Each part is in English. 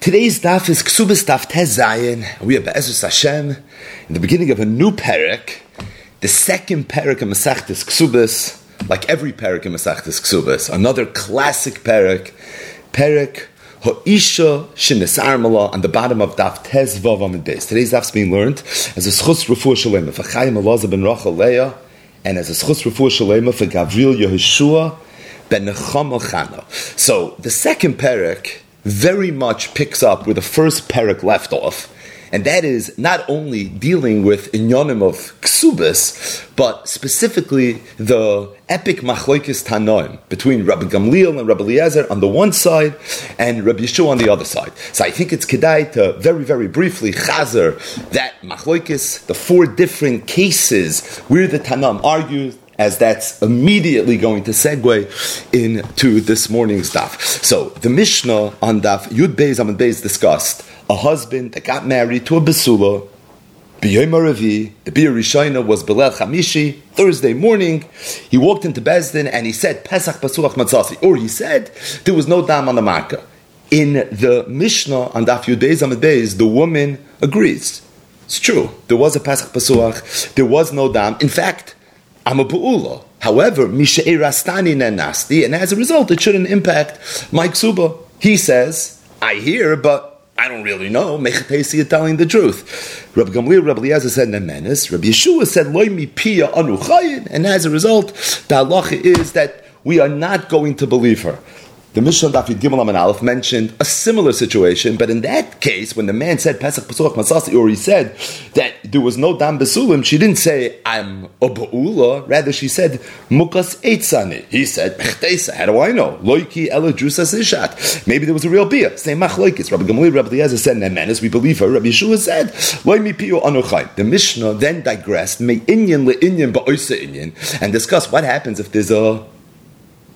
Today's daf is Ksubas Daf Tez Zayin. We are Be'ezus Hashem in the beginning of a new parak, the second parak of Masechtas Ksubas, like every parak in Masechtas Ksubas, another classic parak Ha'isha Shenisar Mala on the bottom of Daf Tez Vav Amud Beis. Today's daf is being learned as a schus refuah shalema for Chaim Elazar ben Rachel Leah, and as a schus refuah shalema for Gavril Yehoshua ben Nechama Chana. So the second parak very much picks up where the first parak left off, and that is not only dealing with inyanim of ksubas, but specifically the epic machlokes tanoim between Rabbi Gamliel and Rabbi Eliezer on the one side, and Rabbi Yeshua on the other side. So I think it's kedai to very, very briefly chazer that machlokes, the four different cases where the tanoim argues, as that's immediately going to segue into this morning's daf. So the Mishnah on daf Yud Beis Amud Beis discussed a husband that got married to a basula. B'yom Revi, the Bia Rishayna was Belel Chamishi, Thursday morning. He walked into Bezdin and he said Pesach Pasulach Matzasi, or he said there was no dam on the marker. In the Mishnah on daf Yud Beis Amud Beis, the woman agrees. It's true. There was a Pesach Pasulach. There was no dam. In fact, I'm a ba'ula. However, Misha'e Rastani Nenasti, and as a result, it shouldn't impact my ksuba. He says, I hear, but I don't really know. Mechatesi is telling the truth. Rabbi Gamliel, Rabbi Eliezer said, Nemenis. Rabbi Yeshua said, Loi mi piya anu chayin, and as a result, the halacha is that we are not going to believe her. The Mishnah Daf Yud Gimel Amun Aleph mentioned a similar situation, but in that case, when the man said Pesach Pasuach Masasi, or he said that there was no dam besulim, she didn't say I'm a ba'ula. Rather, she said Mukas Eitzani. He said Mechteisa. How do I know? Loiki Ela Drusas Ishat. Maybe there was a real bia. Same Machloikis. Rabbi Gamliel, Rabbi Eliezer said Nemenis. We believe her. Rabbi Yeshua said Loi Mi Piu Anuchai. The Mishnah then digressed Me Inyan Le Inyan Ba'oisa Inyan and discussed what happens if there's a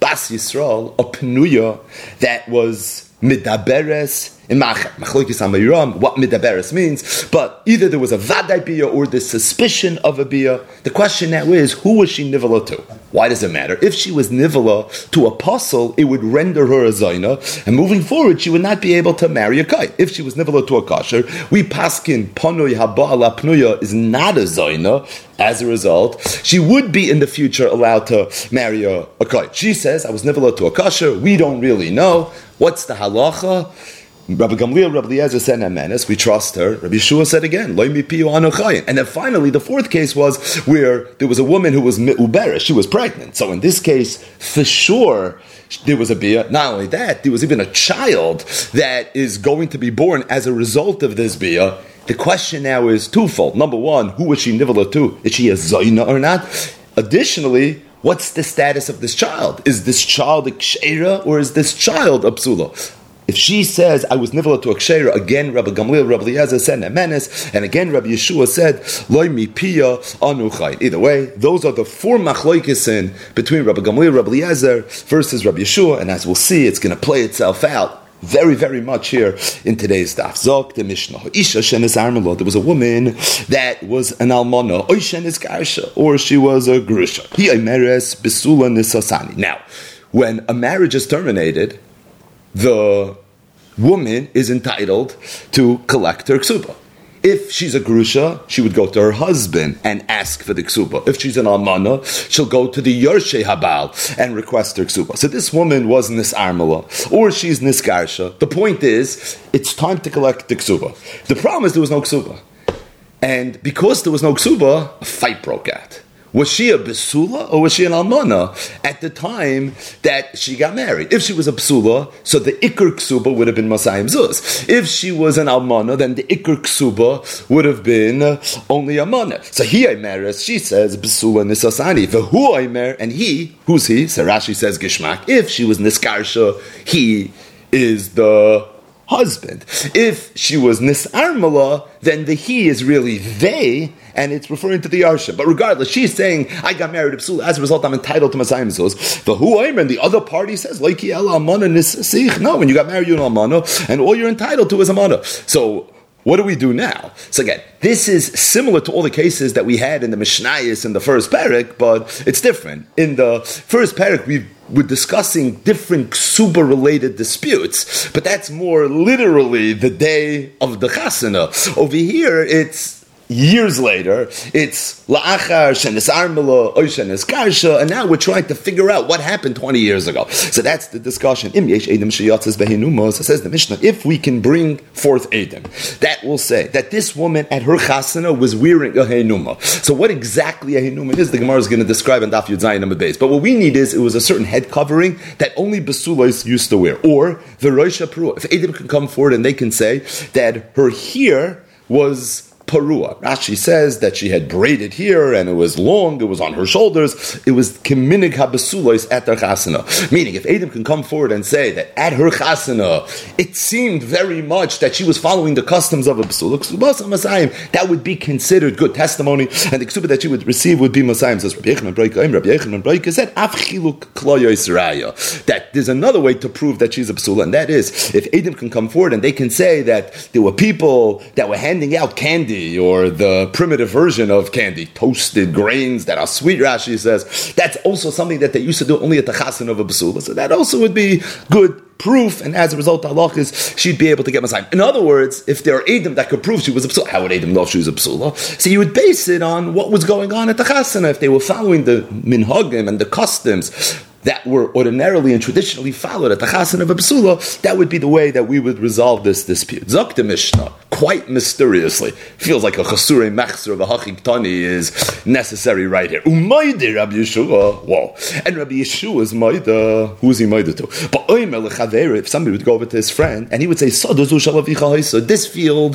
Bas Yisrael, a Pnuya that was Midaberes in Machat. Machlokes Amayram, what Midaberes means, but either there was a Vadai Bia or the suspicion of a Bia. The question now is, who was she Nivala to? Why does it matter? If she was Nivala to apostle, it would render her a Zaina, and moving forward, she would not be able to marry a Kai. If she was Nivala to a Kasher, we Paskin, Panoi Haba'ala Pnuya is not a Zaina. As a result, she would be in the future allowed to marry a Kai. She says, I was Nivala to a Kasher, we don't really know. What's the halacha? Rabbi Gamliel, Rabbi Eliezer said, Nemenis, we trust her. Rabbi Yeshua said again, Loi mi piyu anu chayin. And then finally, the fourth case was where there was a woman who was me'uberes, she was pregnant. So in this case, for sure, there was a bia. Not only that, there was even a child that is going to be born as a result of this bia. The question now is twofold. Number one, who is she nivala to? Is she a zayna or not? Additionally, what's the status of this child? Is this child a ksheira or is this child a psula? If she says, I was nivala to a ksheira, again, Rabbi Gamliel, Rabbi Eliezer said, Nemenis, and again, Rabbi Yeshua said, Loi mi piya anu chayin. Either way, those are the four machloikesin between Rabbi Gamliel, Rabbi Eliezer versus Rabbi Yeshua, and as we'll see, it's going to play itself out very, very much here in today's daf. Zok the Mishnah. Isha shenisar mala. There was a woman that was an almana. Oy shenis garsha, or she was a grusha. Hi omeres besula nisasani. Now, when a marriage is terminated, the woman is entitled to collect her ksuba. If she's a grusha, she would go to her husband and ask for the ksuba. If she's an almana, she'll go to the Yershei Habal and request her ksuba. So this woman was nisar mala, or she's nisgarsha. The point is, it's time to collect the ksuba. The problem is there was no ksuba. And because there was no ksuba, a fight broke out. Was she a besula or was she an almana at the time that she got married? If she was a besula, so the ikr ksuba would have been masayim zuz. If she was an almana, then the ikr ksuba would have been only almana. So he aimeres, she says, besula nisasani. Vehu aimer, and he, who's he? Rashi says gishmak. If she was niskarsha, he is the husband. If she was nisar mala, then the he is really they, and it's referring to the Yarsha. But regardless, she's saying, I got married to Psula, as a result, I'm entitled to Masayim Zuz. The Hu Aymer, and the other party says, Laiki El Amana Nisich. No, when you got married, you're an Amana, and all you're entitled to is Amana. So, what do we do now? So again, this is similar to all the cases that we had in the Mishnayos in the first parak, but it's different. In the first parak, we've we're discussing different ksuba-related disputes, but that's more literally the day of the chasana. Over here, it's years later, it's la'achar shenes armila oy shenes karsha, and now we're trying to figure out what happened 20 years ago. So that's the discussion. Im yesh edim sheyatzes behinumos, says the Mishnah, if we can bring forth edim, that will say that this woman at her chasana was wearing a hinuma. So what exactly a hinuma is, the Gemara is going to describe in Daf Yud Zayin Amud Beis. But what we need is, it was a certain head covering that only basulos used to wear, or the rosh hapruah. If edim can come forward and they can say that her hair was parua. Rashi says that she had braided here and it was long, it was on her shoulders, it was keminig habasulois at her chasana. Meaning, if Adam can come forward and say that at her chasana, it seemed very much that she was following the customs of a basula, that would be considered good testimony, and the ksuba that she would receive would be masayim. Says Rabbi Yechanan Breika said, that there's another way to prove that she's a basula, and that is, if Adam can come forward and they can say that there were people that were handing out candy, or the primitive version of candy, toasted grains that are sweet, Rashi says, that's also something that they used to do only at the chassan of a basula. So that also would be good proof, and as a result, the halach is she'd be able to get masayim. In other words, if there are edim that could prove she was a psula, how would edim know if she was a psula? So you would base it on what was going on at the chasana, if they were following the minhagim and the customs that were ordinarily and traditionally followed at the chasana of a psula. That would be the way that we would resolve this dispute. Zok the Mishnah, quite mysteriously, feels like a chasurei machzor of a hachik tani is necessary right here. Umayde Rabbi Yeshua, wow, and Rabbi Yeshua is maida. Who is he maida to? But if somebody would go over to his friend and he would say, this field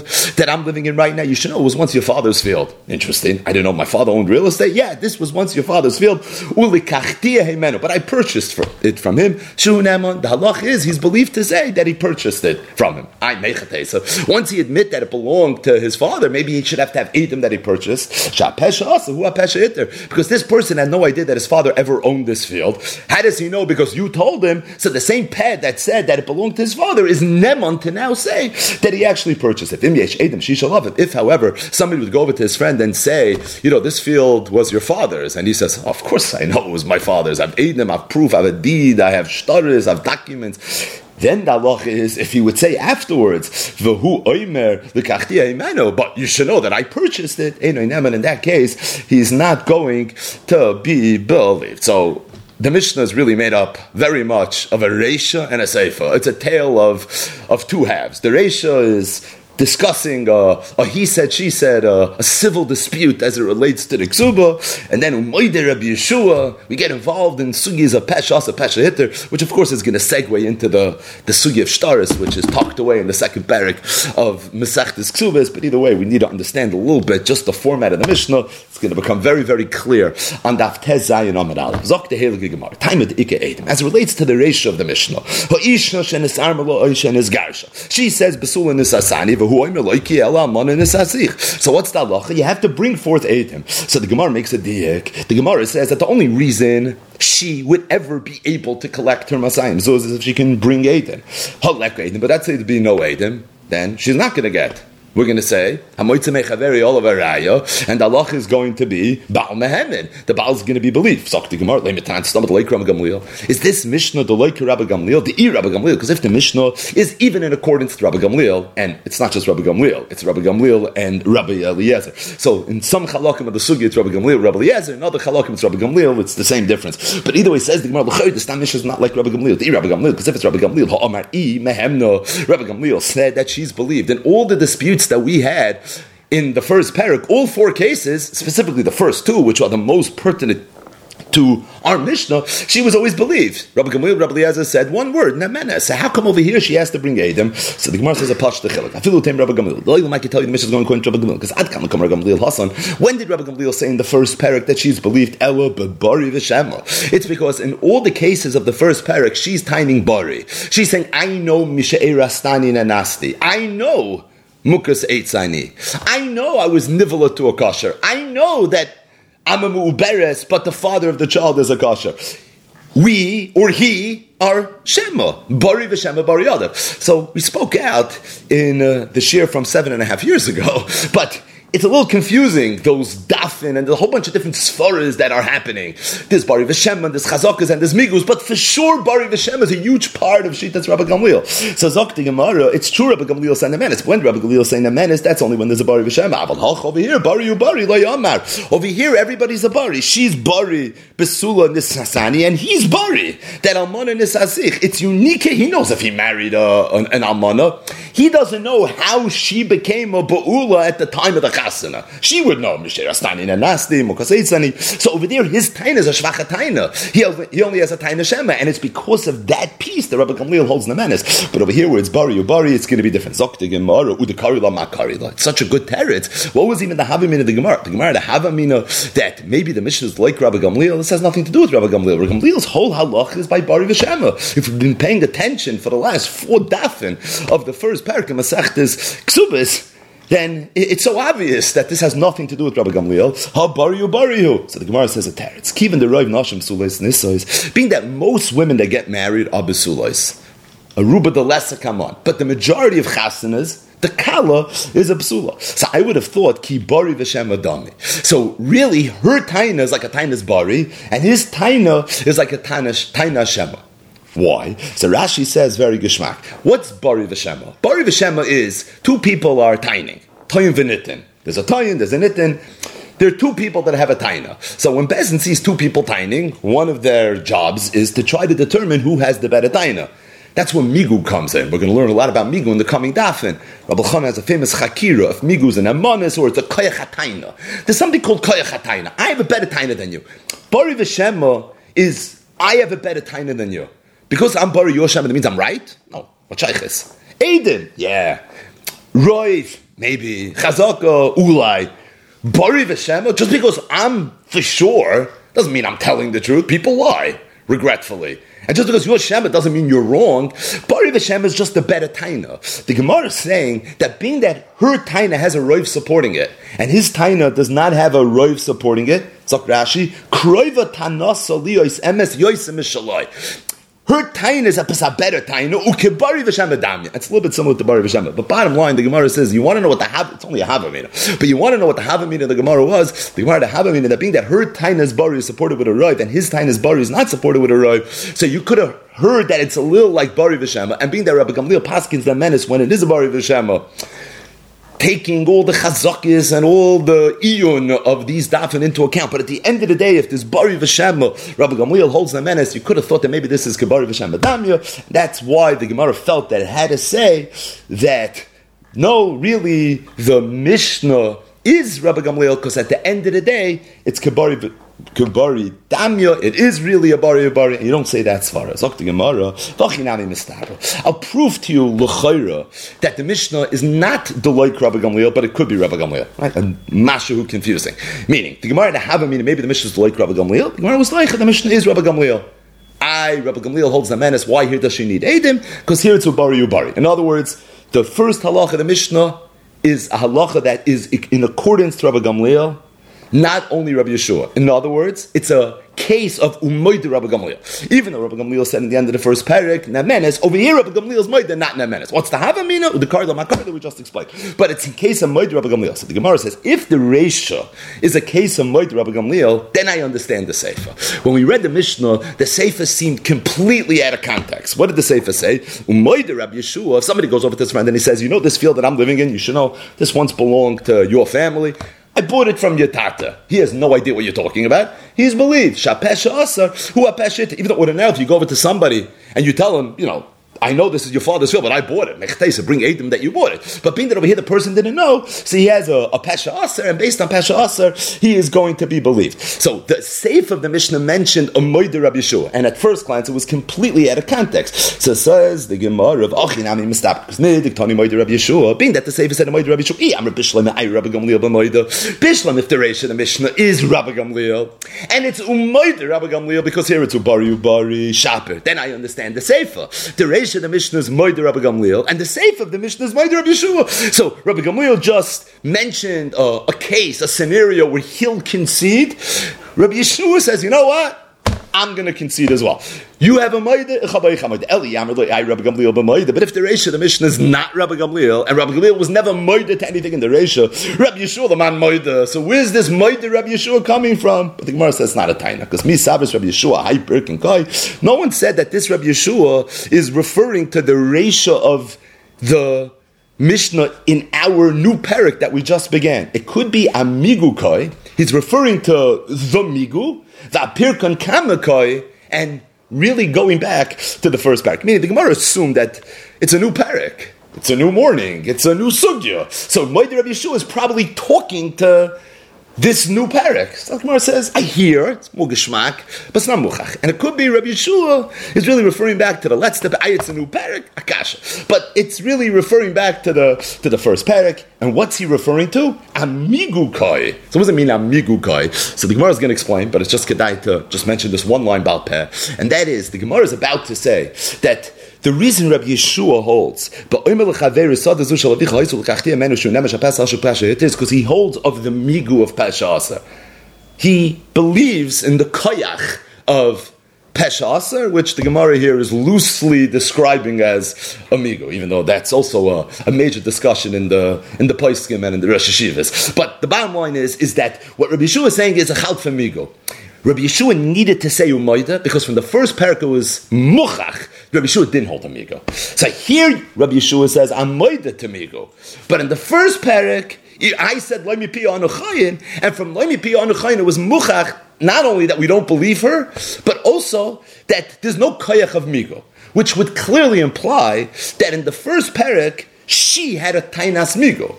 that I'm living in right now, you should know, was once your father's field. Interesting. I didn't know my father owned real estate. Yeah, this was once your father's field. But I purchased it from him. The halach is, he's believed to say that he purchased it from him. So once he admit that it belonged to his father, maybe he should have to have edim that he purchased. Because this person had no idea that his father ever owned this field. How does he know? Because you told him. So the same pad that said that it belonged to his father is neman to now say that he actually purchased it. If, however, somebody would go over to his friend and say, you know, this field was your father's, and he says, of course I know it was my father's. I've edim, I've proof, I've a deed, I have shtaris, I've documents. Then the halach is, if he would say afterwards, "V'hu oimer l'kachti imano," but you should know that I purchased it. In that case, he's not going to be believed. So the Mishnah is really made up very much of a reisha and a seifa. It's a tale of two halves. The reisha is discussing a he said, she said, a civil dispute as it relates to the ksuba, and then Umayde Rabbi Yeshua, we get involved in sugis of peshas, a pesha hitter, which of course is going to segue into the sugi of shtaris, which is tucked away in the second parak of Masechtas Ksubas. But either way, we need to understand a little bit just the format of the Mishnah. It's going to become very, very clear on Daf Tez Zayin Amud Aleph. Zok the Heilige Gemara, time of the Ika Eidim, as it relates to the reisha of the Mishnah. Ha'ishna shenes armelo shenes garsha. She says besula nisasani. So what's the halacha? You have to bring forth edim. So the Gemara makes a diak. The Gemara says that the only reason she would ever be able to collect her masayim so is if she can bring edim. But that's it, would be no edim. Then she's not going to get. We're going to say, Hamoitzamei Chaveri Olav Araya, and Allah is going to be Baal Mehemen. The Baal is going to be believed. Is this Mishnah the like Rabbi Gamliel, the E Rabbi Gamliel? Because if the Mishnah is even in accordance to Rabbi Gamliel, and it's not just Rabbi Gamliel, it's Rabbi Gamliel and Rabbi Eliezer. So in some Chalakim of the Sugi, it's Rabbi Gamliel, Rabbi Eliezer. In other Chalakim, it's Rabbi Gamliel. It's the same difference. But either way, says the Gemara, this time Mishnah is not like Rabbi Gamliel, the E Rabbi Gamliel. Because if it's Rabbi Gamliel, Ha'amar I Mehemno, Rabbi Gamliel said that she's believed. And all the disputes that we had in the first parak, all four cases, specifically the first two, which are the most pertinent to our Mishnah, she was always believed. Rabbi Gamliel, Rabbi Eliezer said one word, Nemenes. So how come over here she has to bring Adam? So the Gemara says, Afilu tem Rabbi Gamliel. The Leilam, I can tell you the Mishnah is going according to Rabbi Gamliel, because Ad Kam L'Kam Rabbi Gamliel Hasan. When did Rabbi Gamliel say in the first parak that she's believed? Ela b'bari v'shema. It's because in all the cases of the first parak, she's timing bari. She's saying, I know Misha'e Rastani Nanasti. I know Mukas Eitzaini. I know I was nivola to a kasher. I know that I'm a mu'uberes, but the father of the child is a kasher. We, or he, are Shema. Bari v'Shema Bari Yadav. So we spoke out in the shir from 7.5 years ago, but it's a little confusing, those dafin, and there's a whole bunch of different sforas that are happening. There's Bari V'Shem, and there's Chazakas, and there's Migus, but for sure Bari V'Shem is a huge part of Shittas Rabbi Gamliel. So Zok the Gemara, it's true Rabbi Gamliel saying the menace. When Rabbi Gamliel saying the menace, that's only when there's a Bari V'Shem. Aval Halch over here, Bari Ubari, Layamar. Over here, everybody's a Bari. She's Bari, Besula Nishasani, and he's Bari. That Almana Nishasich, it's unique. He knows if he married an Almana. He doesn't know how she became a Ba'ula at the time of the Chasana. She would know Misher Astani Nanasti, Mokaseitzani. So over there, his taina is a Shvacha taina. He only has a taina Shema, and it's because of that piece that Rabbi Gamliel holds in the menace. But over here, where it's Bari Ubari, it's going to be different. Zokti Gemara, Udakarila Makarila. It's such a good teretz. What was even the Havamina of the Gemara? The Gemara, the Havamina, that maybe the Mishnah is like Rabbi Gamliel. This has nothing to do with Rabbi Gamliel. Rabbi Gamliel's whole halach is by Bari V'Shema. If we've been paying attention for the last 4 dafin of the first parak of Masechtas Ksubis, then it's so obvious that this has nothing to do with Rabbi Gamliel. Ha bariu. So the Gemara says a teretz. Kiven deroiv nashim sulois nisois. Being that most women that get married are besulois, aruba the lesser come on, but the majority of chasanas, the kala is a psula. So I would have thought ki bari v'shem adami. So really, her taina is like a taina's bari, and his taina is like a taina shema. Why? So Rashi says very geshmak. What's Bari V'Shema? Bari V'Shema is two people are taining. Toyin v'nitin. There's a toyin, there's a nitin. There are two people that have a taina. So when Bezin sees two people taining, one of their jobs is to try to determine who has the better taina. That's where Migu comes in. We're going to learn a lot about Migu in the coming dafin. Rabbi Chana has a famous chakira of Migu's and Amonis, or it's a koyach hataina. There's something called koyach hataina. I have a better taina than you. Bari V'Shema is I have a better taina than you. Because I'm Bari Yosham, it means I'm right? No. What shaykhis? Aiden, yeah. Roif, maybe. Chazaka, Ulai. Bari V'Shem, just because I'm for sure, doesn't mean I'm telling the truth. People lie, regretfully. And just because you're Shema doesn't mean you're wrong. Bari V'Shem is just a better taina. The Gemara is saying that being that her taina has a roif supporting it, and his taina does not have a roif supporting it, Zok Rashi, Kroiva Tanasa Liois Emes Yoisem Mishalai. Her taina is a better taina. Ukebari v'shem adami. It's a little bit similar to Bari v'shem. But bottom line, the Gemara says you want to know what the Havamina. It's only a Havamina, but you want to know what the Havamina of the Gemara was. The Gemara the Havamina that being that her taina's Bari is supported with a roiv and his taina's Bari is not supported with a roiv. So you could have heard that it's a little like Bari v'shem. And being that Rabbi Gamliel paskins the menace when it is a Bari v'shem, taking all the chazakis and all the iyun of these dafin into account. But at the end of the day, if this Bari V'Shem, Rabbi Gamliel holds the menace, you could have thought that maybe this is Kebari V'Shem Adamya. That's why the Gemara felt that it had to say that, no, really, the Mishnah is Rabbi Gamliel, because at the end of the day, it's Kebari Damya, it is really a Bari, and you don't say that Svara. Zok the Gemara, Vachinami Mistaro. I'll prove to you, L'chaira, that the Mishnah is not the like Rabbi Gamliel, but it could be Rabbi Gamliel. Right? And Mashahu confusing. Meaning, the Gemara to have a meaning, maybe the Mishnah is the like Rabbi Gamliel, the Gemara was like, the Mishnah is Rabbi Gamliel. Rabbi Gamliel holds the menace, why here does she need Eidim? Because here it's Ubari Ubari. In other words, the first halacha of the Mishnah is a halacha that is in accordance to Rabbi Gamliel, not only Rabbi Yeshua. In other words, it's a case of umoid Rabbi Gamliel. Even though Rabbi Gamliel said in the end of the first parak, Namenes, over here Rabbi Gamliel's moid, not Namenes. What's the Havamina? The Karda Makar that we just explained. But it's in case of moid Rabbi Gamliel. So the Gemara says, if the Reisha is a case of moid Rabbi Gamliel, then I understand the Seifa. When we read the Mishnah, the Seifa seemed completely out of context. What did the Seifa say? Umoid Rabbi Yeshua. If somebody goes over to his friend and he says, you know this field that I'm living in, you should know, this once belonged to your family. I bought it from your tata. He has no idea what you're talking about. He's believed. Shapesha asar, who apeshit. Even though ordinarily, if you go over to somebody and you tell him, you know, I know this is your father's field, but I bought it. Mechteisa, bring Adam that you bought it. But being that over here the person didn't know, so he has a Pesha Aser, and based on Pesha Aser, he is going to be believed. So the Seif of the Mishnah mentioned a Moide Rabbi Yeshua, and at first glance it was completely out of context. So says the Gemara of Achinami Mistab, Diktani Moide Rabbi Yeshua, being that the Seif said a Moide Rabbi Yeshua, I'm Rabbi Bishlam, I Rabbi Gamliel B'Moide. Bishlam, if the Reisha of the Mishnah is Rabbi Gamliel, and it's Umoide Rabbi Gamliel, because here it's Ubari Ubari Shaper. Then I understand the Seifa. The Reisha of the Mishnah is Moed Rabbi Gamliel, and the Seif of the Mishnah is Moed Rabbi Yeshua. So Rabbi Gamliel just mentioned a case, a scenario where he'll concede. Rabbi Yeshua says, you know what? I'm going to concede as well. You have a Maida, Rabbi Gamliel b'Maida. But if the Reisha, the Mishnah is not Rabbi Gamliel, and Rabbi Gamliel was never Maida to anything in the Reisha, Rabbi Yeshua, the man Maida. So where's this Maida Rabbi Yeshua coming from? But the Gemara says it's not a taina, because Mi Sabis Rabbi Yeshua, Hai Berk and Kai. No one said that this Rabbi Yeshua is referring to the Reisha of the Mishnah in our new parak that we just began. It could be Amigu Kai. He's referring to the Migu, the Pirkan Kamakai, and really going back to the first parak. Meaning the Gemara assumed that it's a new parak. It's a new morning. It's a new sugya. So Moed Rabbi Yeshua is probably talking to this new parak. So the Gemara says, I hear, it's mugishmak, but it's not muchach. And it could be Rabbi Yeshua is really referring back to the let's step, it's a new parak, akasha. But it's really referring back to the first parak. And what's he referring to? Amigukai. So what does it mean, amigukai? So the Gemara is going to explain, but it's just kedai to just mention this one line about peh. And that is, the Gemara is about to say that the reason Rabbi Yeshua holds, it is because he holds of the migu of Pesha Aser. He believes in the koyach of Pesha Aser, which the Gemara here is loosely describing as amigo, even though that's also a major discussion in the Poskim and in the Rosh Hashivas. But the bottom line is that what Rabbi Yeshua is saying is a chalf amigo. Rabbi Yeshua needed to say umayda because from the first parak it was muchach. Rabbi Yeshua didn't hold amigo. So here Rabbi Yeshua says amayda to amigo, but in the first parak I said loymi pi anuchayin, and from loymi pi anuchayin it was muchach. Not only that we don't believe her, but also that there's no koyach of migo, which would clearly imply that in the first parak she had a tainas migo.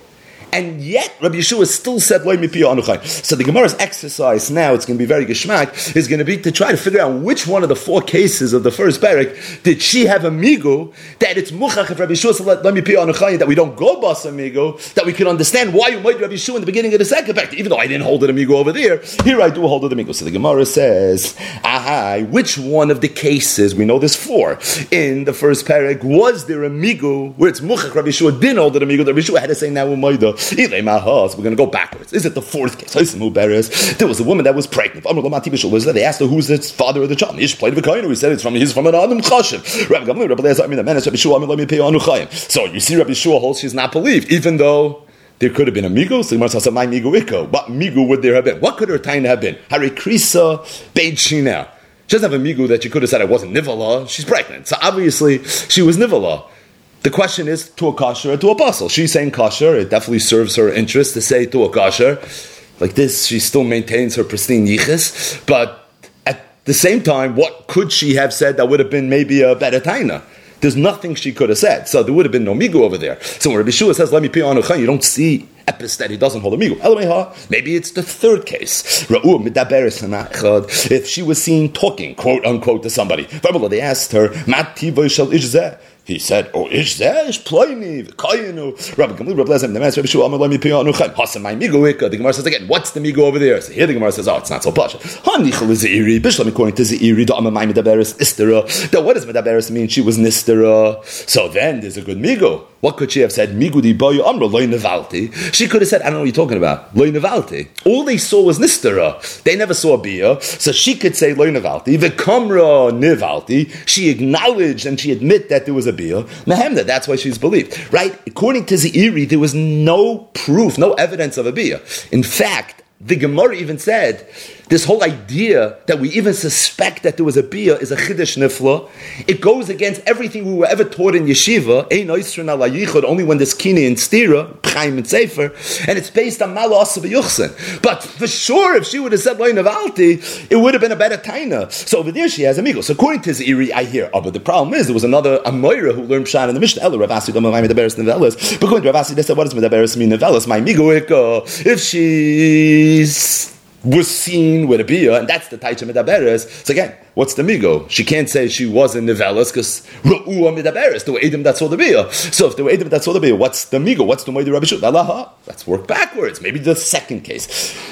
And yet, Rabbi Yeshua still said, Lo mipi anuchai. So the Gemara's exercise now, it's going to be very geschmack, is going to be to try to figure out which one of the four cases of the first parak did she have amigo, that it's muchach if Rabbi Yeshua said, Lo mipi anuchai, that we don't go bas amigo, that we can understand why you might Rabbi Yeshua in the beginning of the second parak. Even though I didn't hold it amigo over there, here I do hold it amigo. So the Gemara says, ahai, which one of the cases, we know there's four, in the first parak, was there amigo, where it's muchach, Rabbi Yeshua didn't hold it amigo, Rabbi Yeshua had to say, now umayda. So we're going to go backwards. Is it the fourth case? There was a woman that was pregnant. They asked her who's the father of the child. He played with Kainu. He said he's from an Adam Chashiv. So you see, Rabbi Yeshua holds she's not believed, even though there could have been a migo. So you must have said my migo iko. What migo would there have been? What could her taina have been? Hare krisa beit shina. She doesn't have a migo that she could have said I wasn't nivala. She's pregnant, so obviously she was nivala. The question is, to a kasher or to a basel? She's saying kasher, it definitely serves her interest to say to a kasher. Like this, she still maintains her pristine yichus, but at the same time, what could she have said that would have been maybe a better taina? There's nothing she could have said, so there would have been no migu over there. So when Rabbi Shua says, let me pay on Uchan, you don't see epis that he doesn't hold a migu. Maybe it's the third case. If she was seen talking, quote unquote, to somebody, they asked her, he said, "Oh, ish zesh ployni v'kayinu." Rabbi Gamliel, Rabbi Lezer, the man, Rabbi Shua, Amar lo mipi anuchem. Hasan my migo ikka. The Gemara says again, "What's the migo over there?" So here the Gemara says, "Oh, it's not so posh." Hanichel is zeiri. Bishlam according to zeiri. Da amar my medaberes istera. That what does medaberes mean? She was nistera. So then there's a good migo. What could she have said? Migudi bayu amra loy nevalti. She could have said, "I don't know what you're talking about." Loy nevalti. All they saw was nistera. They never saw bia. So she could say loy nevalti. V'kamra nevalti. She acknowledged and she admitted that there was a bia. Nehemda. That's why she's believed, right? According to Zeiri, there was no proof, no evidence of a bia. In fact, the Gemara even said this whole idea that we even suspect that there was a bia is a chiddush nifla. It goes against everything we were ever taught in yeshiva. Ein oisrin ala yichud, only when there's kine and stira, chaim and sefer, and it's based on malo asa b'yuchsin. But for sure, if she would have said loy nevalti, it would have been a better taina. So over there she has amigos. So according to Zeiri, I hear. Oh, but the problem is there was another amoira who learned pshat in the Mishnah. Ella Ravasi don't mind medaberes nevelas. But according to Ravasi, they said what does medaberes mean nevelas? My migoika. If she's was seen with a bia, and that's the taicha medaberes. So again, what's the migo? She can't say she was in nivelas because ru'ua medaberes. There were edim that saw the bia. So if there were edim that saw the bia, what's the migo? What's the moed Rabbi Shua? Let's work backwards. Maybe the second case.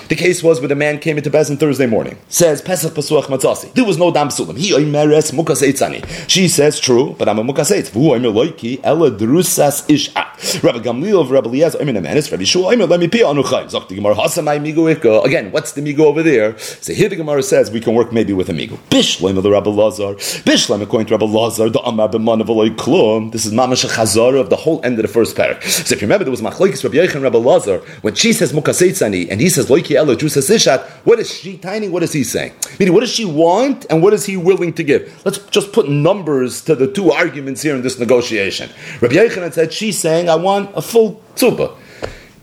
The case was where the man came into Bezin Thursday morning. Says pesach pasuach matzasi. There was no dam sulam. He oimeres mukas eitzani. She says true, but I'm a mukas eitz. Vu oimer loiki ela drusas ishat. Rabbi Gamliel of Rabbi Eliezer oimer nemanis. Rabbi Shua oimer lemi pia anuchayim. Zok the gemara hasamai migo ikka. Again, what's the migo over there? So here the Gemara says we can work maybe with a migo. Bishleim the Rabbi Lazar. Bishleim according to Rabbi Lazar, the Amar b'man v'loy klum. This is mamash a chazara of the whole end of the first parak. So if you remember, there was machlokes Rabbi Yochanan and Rabbi Lazar. When she says mukaseitzani and he says loiki elo, Jew says ishat. What is she taining? What is he saying? Meaning, what does she want and what is he willing to give? Let's just put numbers to the two arguments here in this negotiation. Rabbi Yochanan said she's saying I want a full tzubah.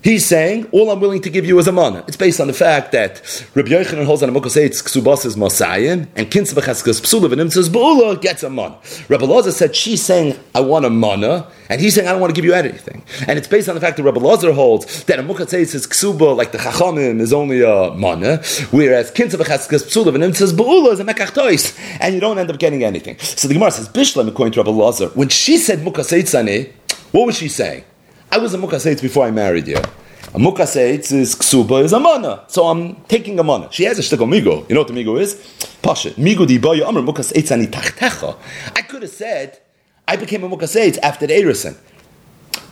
He's saying, all I'm willing to give you is a mana. It's based on the fact that Rabbi Yochanan holds on a Mokosayit's Ksubas is Masayin, and Kinsa B'chaska's Psula V'nimtzas B'ula gets a mana. Rabbi Lazar said, she's saying, I want a mana, and he's saying, I don't want to give you anything. And it's based on the fact that Rabbi Lazar holds that a Mokosayit's Ksuba, like the Chachamim, is only a mana, whereas Kinsa B'chaska's Psula V'nimtzas B'ula is a Mekachtois, and you don't end up getting anything. So the Gemara says, Bishlam, according to Rabbi Lazar, when she said Mokosayitsani, what was she saying? I was a mukaseitz before I married you. A mukaseitz is ksuba, is a mana. So I'm taking a mana. She has a shtickle migo. You know what the migo is? Pasha. Migo di boyo amr mukaseitz ani tachtecha. I could have said, I became a mukaseitz after the Eiresen.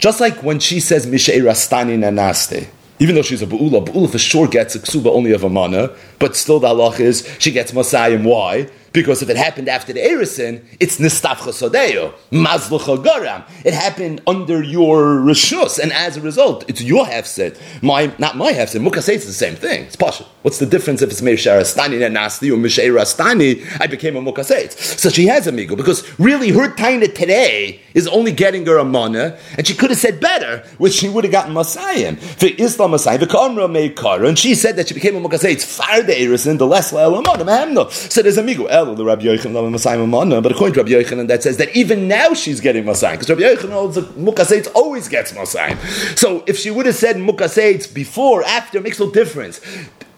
Just like when she says, Misha Eirastani nanaste. Even though she's a Ba'ula for sure gets a ksuba only of a mana, but still the halach is, she gets masayim. Why? Because if it happened after the Eiresen, it's nistafcha sodeyo, mazlucha garam. It happened under your reshus, and as a result, it's your hefset. Not my hefset. Mukaseit is the same thing. It's pasha. What's the difference if it's Misha Eirastani and Nasti or Misha Eirastani? I became a mukaseit. So she has a migo, because really her taina today is only getting her a mana, and she could have said better, which she would have gotten masayim. For Islam masayim, the kamra meikara, and she said that she became a mukaseit far the Eiresen, the less la elamana. So there's a migo. The Rabbi Yochanan, but according to Rabbi Yochanan, that says that even now she's getting Masayim, because Rabbi Yochanan holds that Mukaseit always gets Masayim. So if she would have said Mukaseit before, after, it makes no difference.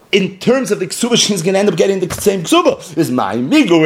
In terms of the ksuba, she's going to end up getting the same ksuba. Is my migo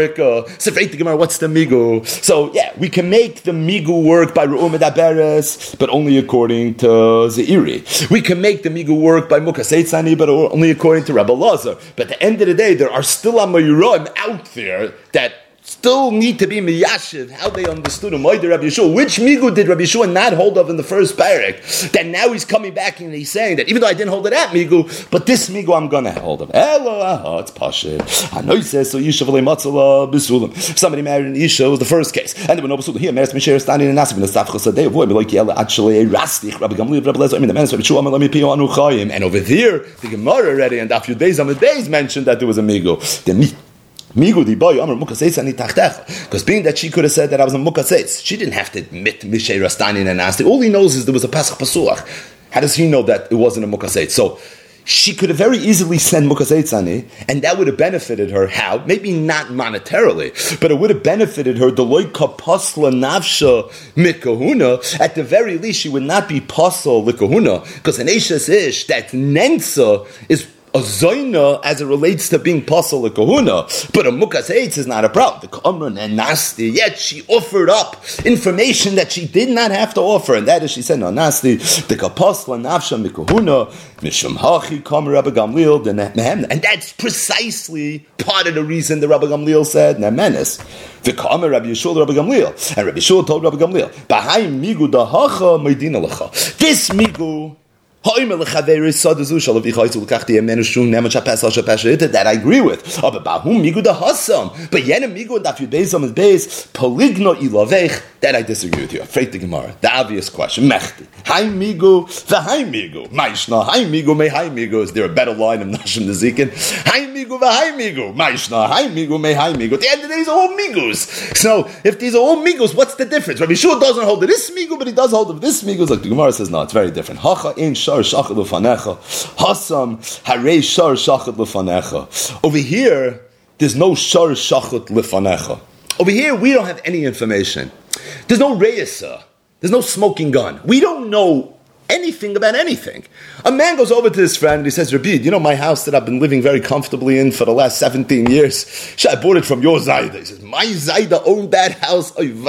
Gemara? What's the migo? So yeah, we can make the migo work by Ru'um Adaberes, but only according to Ze'iri. We can make the migo work by Mukaseitzani, but only according to Rabbi Lazar. But at the end of the day, there are still Amayurim out there that still need to be miyashiv, how they understood him. Which migu did Rabbi Yeshua not hold of in the first parak? That now he's coming back and he's saying that even though I didn't hold it at migu, but this migu I'm going to hold of. Elo, it's pashit. I know he says, so Yisha v'le matzala b'sulam. If somebody married an Isha, it was the first case. And there were no b'sulam. Here, Meres Misher Stani and Nasib and Asaf Chosadei avoid me like Yela Achilei Rastich Rabbi Gamliel Rabbi Lezer. I mean, the man is Rabbi Yeshua Amalami Pio Anu Chayim. And over there, the Gemara already and a few days on the days mentioned that there was a migu. The because being that she could have said that I was a mukasets, she didn't have to admit Mishay Rastani and Nasti. All he knows is there was a Pasach Pasuach. How does he know that it wasn't a mukasets? So she could have very easily sent mukaseitzani, and that would have benefited her. How? Maybe not monetarily, but it would have benefited her. Deloika pasla nafsha mikahuna. At the very least, she would not be pasal likahuna, because an eishes ish that nensa is a zoyna as it relates to being pasul l'kahuna, but a mukaseit is not a problem. The kamran and nasty, yet she offered up information that she did not have to offer, and that is she said, no, nasty, the kapasla nafsha mikahuna, mishum hachi kam Rabbi Gamliel, and that's precisely part of the reason the Rabbi Gamliel said, nemenes, the kam Rabbi Yeshua Rabbi Gamliel, and Rabbi Yeshua told Rabbi Gamliel, bahai migu dahacha medina lecha, this migu, that I agree with. That I disagree with you. Afraid the Gemara. The obvious question. Is there a better line of Nashim Nezikin? At the end of the day, these are all migos. So if these are all migos, what's the difference? Rabbi Shua doesn't hold to this migo, but he does hold to this migo. Like the Gemara says, no, it's very different. Over here, there's no shar shachet lefanecha. Over here, we don't have any information. There's no reisa. There's no smoking gun. We don't know anything about anything. A man goes over to his friend and he says, Rabbi, you know my house that I've been living very comfortably in for the last 17 years? I bought it from your Zayda. He says, my Zayda owned that house? I'm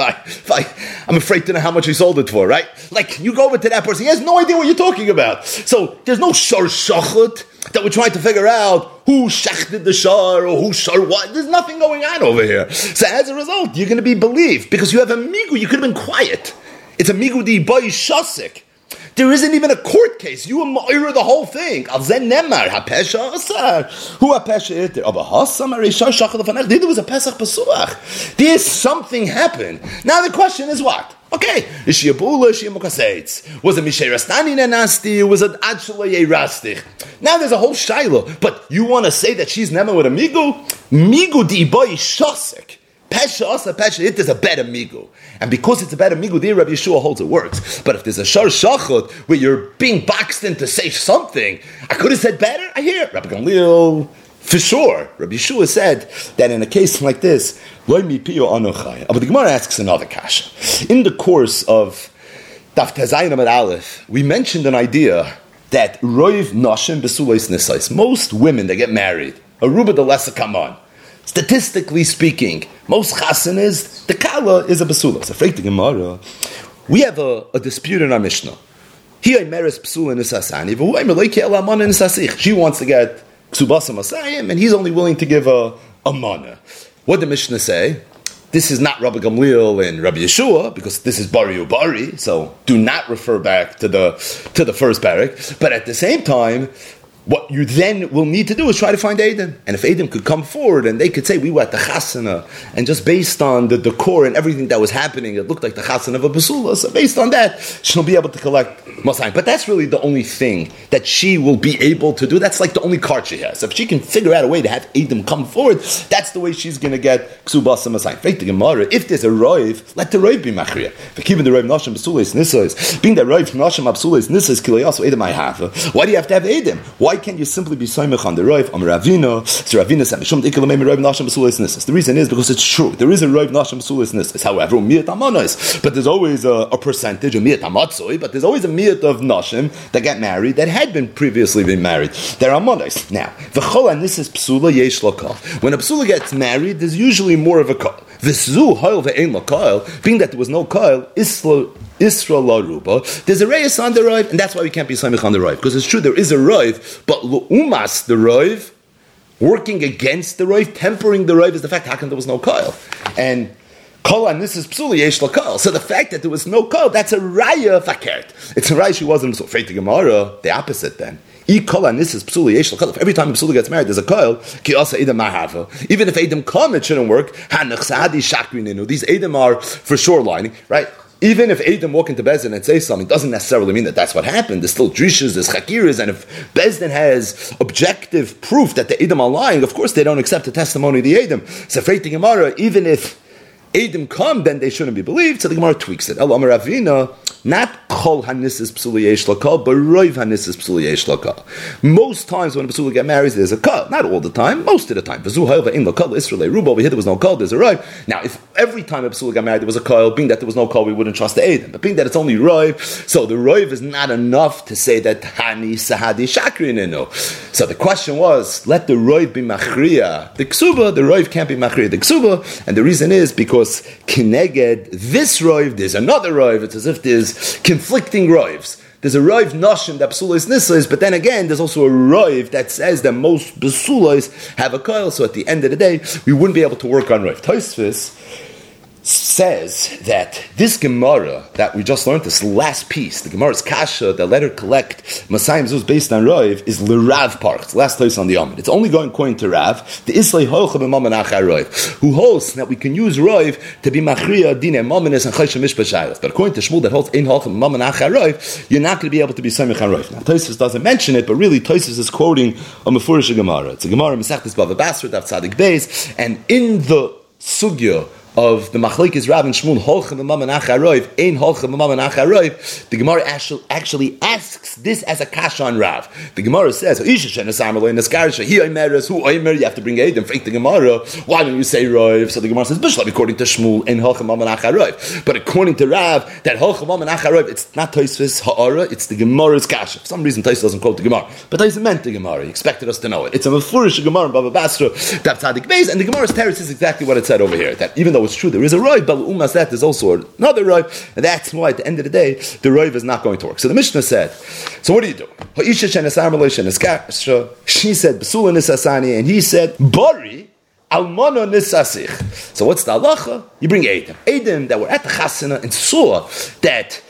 afraid to know how much he sold it for, right? Like, you go over to that person, he has no idea what you're talking about. So, there's no shor shachut that we're trying to figure out who shachted the shar or who shar what. There's nothing going on over here. So, as a result, you're going to be believed because you have a migu. You could have been quiet. It's a migu di boy shasik. There isn't even a court case. You admire the whole thing. Al zen nemar hapesha asar. Who hapesha itir? There was a pesach pasuach. There's something happened. Now the question is what? Okay, is she a bula? Is she a mukaseitz? Was it Mishay Rastani Nanasti? Was it Adshalaye Rastich? Now there's a whole shaila, but you want to say that she's nema with a migu? Migu di iboy shosek. Pesha asa pesha it is a bad amigo, and because it's a bad amigo, the Rabbi Yeshua holds it works. But if there's a shor shachot where you're being boxed in to say something, I could have said better. I hear Rabbi Gamliel for sure. Rabbi Yeshua said that in a case like this, loy mi pio anochai. But the Gemara asks another kasha. In the course of Daf Tezayin Amud Aleph, we mentioned an idea that roiv nashim besulos nisais. Most women that get married, aruba de lesa kaman. Statistically speaking, most chasanas, the kala is a basula. So, afraid the Gemara, we have a dispute in our Mishnah. He meres basula nisasani, but who meleke elamana nisasich? She wants to get ksubasa masayim, and he's only willing to give a mana. What did the Mishnah say? This is not Rabbi Gamliel and Rabbi Yeshua, because this is Bari Ubari, so do not refer back to the first parak. But at the same time, what you then will need to do is try to find Adam. And if Adam could come forward and they could say, we were at the chasana, and just based on the decor and everything that was happening, it looked like the chasana of a basula. So based on that, she'll be able to collect masayim. But that's really the only thing that she will be able to do. That's like the only card she has. If she can figure out a way to have Adam come forward, that's the way she's going to get ksubasa masayim. If there's a roiv, let the roiv be machriya. Being that roiv nashim absulis nisas kilayasu Adam I have. Why do you have to have Adam? Why can't you simply be soymech on the roiv? The reason is because it's true. There is a roiv nashim b'sulis nisas. However, but there's always a percentage, but there's always a miyat of nashim that get married that had been previously been married. They're amonos. Now, v'chol nisas psula yesh l'kol. When a psula gets married, there's usually more of a kol. V'zu hoil ve'ein l'kol. Being that there was no kol, Israel la ruba. There's a reis on the roiv, and that's why we can't be soymech on the roiv, because it's true there is a roiv. But l'umas, the roiv, working against the roiv, tempering the roiv, is the fact how come there was no koil. And kol on this is psula yesh la koil. So the fact that there was no koil, that's a raya fakert. It's a raya she wasn't so afraid to Gemara. The opposite then. If every time Psula gets married, there's a koil. Even if Adam come, it shouldn't work. These Adam are for sure lining, right? Even if Adam walk into Bezdin and say something, doesn't necessarily mean that that's what happened. There's still drishas, there's chakiras, and if Bezdin has objective proof that the Adam are lying, of course they don't accept the testimony of the Adam. So, Freit the Gemara, even if Adam come, then they shouldn't be believed. So the Gemara tweaks it. El Amar Ravina, not kol hanisas psula yesh lakal, but roiv hanisas psula yesh lakal. Most times when a psula get married, there's a kal. Not all the time, most of the time. V'zu ha'il v'in lakal, Israel ruba. Over here there was no kal, there's a roiv. Now, if every time a psula got married there was a kal, being that there was no kal, we wouldn't trust the Adam. But being that it's only roiv, so the roiv is not enough to say that hani sahadi shakrinenu. So the question was, let the roiv be machriya. The ksuba, the roiv can't be machriya. The ksuba, and the reason is because kineged this roiv, there's another roiv. It's as if there's conflicting roivs. There's a roiv nashim that besulos nisas, but then again, there's also a roiv that says that most besulos have a koil. So at the end of the day, we wouldn't be able to work on roiv. Tosfos says that this Gemara that we just learned, this last piece, the Gemara's kasha, the letter collect masayim zuz based on roiv, is l'Rav parch. Last place on the Amud. It's only going according to Rav. The islay hocha b'mamanach roiv, who holds that we can use roiv to be machriya dine mamanis and chayshem mishpashaylas. But according to Shmuel, that holds ein hocha b'mamanach roiv, you're not going to be able to be samich on roiv. Now Tosfos doesn't mention it, but really Tosfos is quoting a mefurish Gemara. It's a Gemara Masechtas Bava Basra Daf Tzadik Beis, and in the sugya of the Machlekes Rav and Shmuel, Holchem Mamanach HaRoiv, Ein Holchem Mamanach HaRoiv, the Gemara actually asks this as a kasha on Rav. The Gemara says, you have to bring Adam, fake the Gemara, why don't you say Roiv? So the Gemara says, Bishlam, according to Shmuel, Ein Holchem Mamanach HaRoiv. But according to Rav, that Holchem Mamanach HaRoiv, it's not Tosfos Ha'ara, it's the Gemara's kasha. For some reason, Tosfos doesn't quote the Gemara, but Tosfos meant the Gemara, he expected us to know it. It's a mefurish Gemara in Bava Basra, Daf Tzadik Beis, and the Gemara's teretz is exactly what it said over here, that even though it's true, there is a roiv, but umas that is also another roiv, and that's why at the end of the day, the roiv is not going to work. So the Mishnah said, so what do you do? She said, Basula nisasani, and he said, Bari almana nisasich. So what's the halacha? You bring Adam that were at the chasana and saw that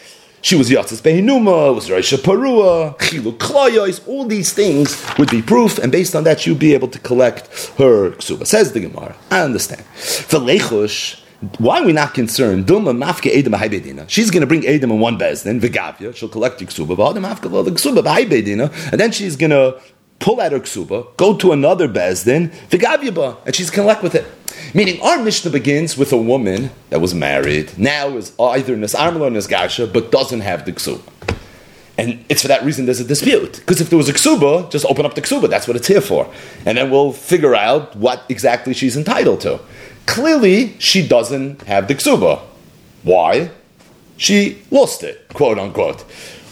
She was Yatzis Behinuma, was Reisha Parua, Chiluk Klayos, all these things would be proof, and based on that you'd be able to collect her Ksuba. Says the Gemara, I understand. For Lechush, why are we not concerned? Dilma mafke edem b'hai bedina. She's going to bring edem in one bezdin, v'gavya, she'll collect the ksuba, v'adem mafke lo the ksuba b'hai bedina, and then she's going to pull out her ksuba, go to another bezdin, v'gavya ba, and she's going to collect with it. Meaning, our Mishnah begins with a woman that was married, now is either nisarmla or nisgasha, but doesn't have the ksuba. And it's for that reason there's a dispute. Because if there was a ksuba, just open up the ksuba, that's what it's here for. And then we'll figure out what exactly she's entitled to. Clearly, she doesn't have the ksuba. Why? She lost it, quote unquote.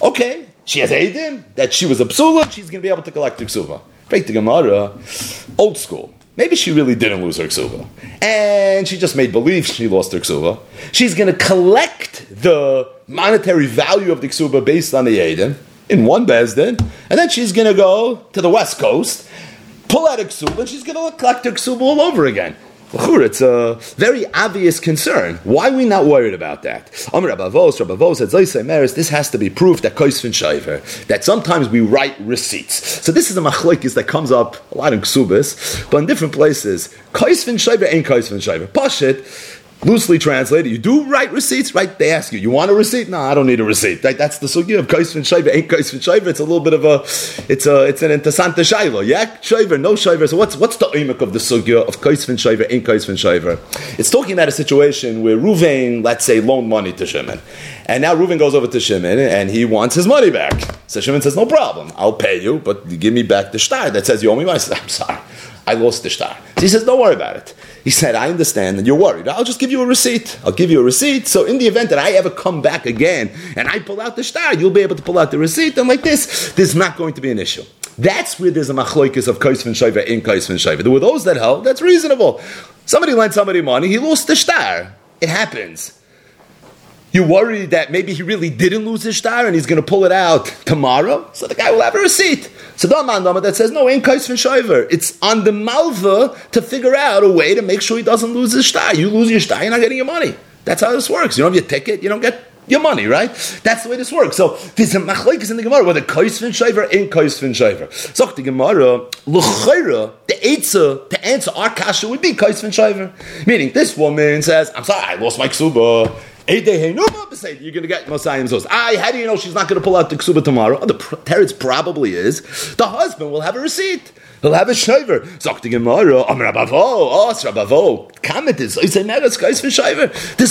Okay, she has eidim, that she was a psula, she's going to be able to collect the ksuba. Break the Gemara, old school. Maybe she really didn't lose her ksuba. And she just made believe she lost her ksuba. She's going to collect the monetary value of the ksuba based on the eidim in one bezdin, and then she's going to go to the west coast, pull out a ksuba, and she's going to collect her ksuba all over again. It's a very obvious concern. Why are we not worried about that? This has to be proof that sometimes we write receipts. So this is a machlokes that comes up a lot in Ksubis, but in different places. Kaisvin Shaiver ain't Kaisvin Shaiver. Pashit. Loosely translated, you do write receipts, right? They ask you, you want a receipt? No, I don't need a receipt. That's the sugya of kaisvin shayva, ain't kaisvin shayva. It's a little bit of it's an interessante shayva. Yeah, shayva, no shayva. So what's the oimik of the sugya of kaisvin shayva, ain't kaisvin shayva? It's talking about a situation where Ruvain, let's say, loaned money to Shimon. And now Reuven goes over to Shimon, and he wants his money back. So Shimon says, no problem, I'll pay you, but you give me back the shtar that says you owe me money. I'm sorry, I lost the shtar. So he says, don't worry about it. He said, I understand, and you're worried. I'll just give you a receipt. So in the event that I ever come back again, and I pull out the shtar, you'll be able to pull out the receipt. And like this, there's not going to be an issue. That's where there's a machloikas of kaisvin shayva in kaisvin shayva. There were those that held, that's reasonable. Somebody lent somebody money, he lost the shtar. It happens. You worry that maybe he really didn't lose his shtar and he's going to pull it out tomorrow, so the guy will have a receipt. So the man that says, no, ain't kaisvin shayver. It's on the malva to figure out a way to make sure he doesn't lose his shtar. You lose your shtar, you're not getting your money. That's how this works. You don't have your ticket, you don't get your money, right? That's the way this works. So there's a machlokes in the Gemara, whether kaisvin shayver, ain't kaisvin shayver. So the Gemara, l'chayra, the eitzah to answer our kasha would be kaisvin shayver. Meaning this woman says, I'm sorry, I lost my ksuba. You're going to get Mosayim Zos. How do you know she's not going to pull out the Ksuba tomorrow? Oh, the teretz probably is. The husband will have a receipt. He'll have a shayver. Zok the Gemara, Am Rabavo, Os Rabavo. Comment is, this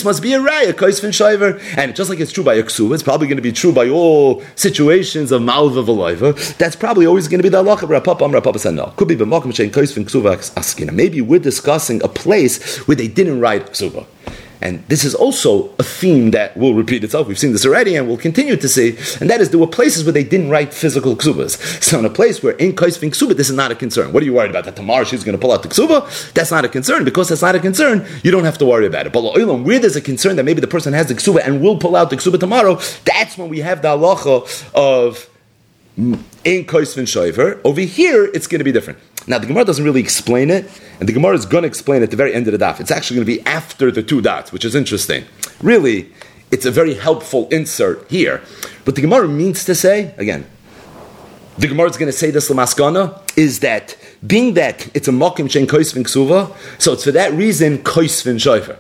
must be a raya, kaisvin shayver. And just like it's true by a Ksuba, it's probably going to be true by all situations of Malva V'Loiva. That's probably always going to be the halacha of Rapapa. Am Rapapa said no. Could be B'Malkam Shein Kaisvin Ksuba Askina. Maybe we're discussing a place where they didn't write Ksuba. And this is also a theme that will repeat itself. We've seen this already and we'll continue to see. And that is, there were places where they didn't write physical ksubas. So in a place where in kaisvin ksuba, this is not a concern. What are you worried about? That tomorrow she's going to pull out the ksuba? That's not a concern. Because that's not a concern, you don't have to worry about it. But la'olam, where there's a concern that maybe the person has the ksuba and will pull out the ksuba tomorrow, that's when we have the halacha of in kaisvin shayver. Over here, it's going to be different. Now, the Gemara doesn't really explain it, and the Gemara is going to explain it at the very end of the daf. It's actually going to be after the two dots, which is interesting. Really, it's a very helpful insert here. But the Gemara means to say, again, the Gemara is going to say this l'maskana, is that being that it's a mokim shein kaisvin ksuva, so it's for that reason kaisvin shayver.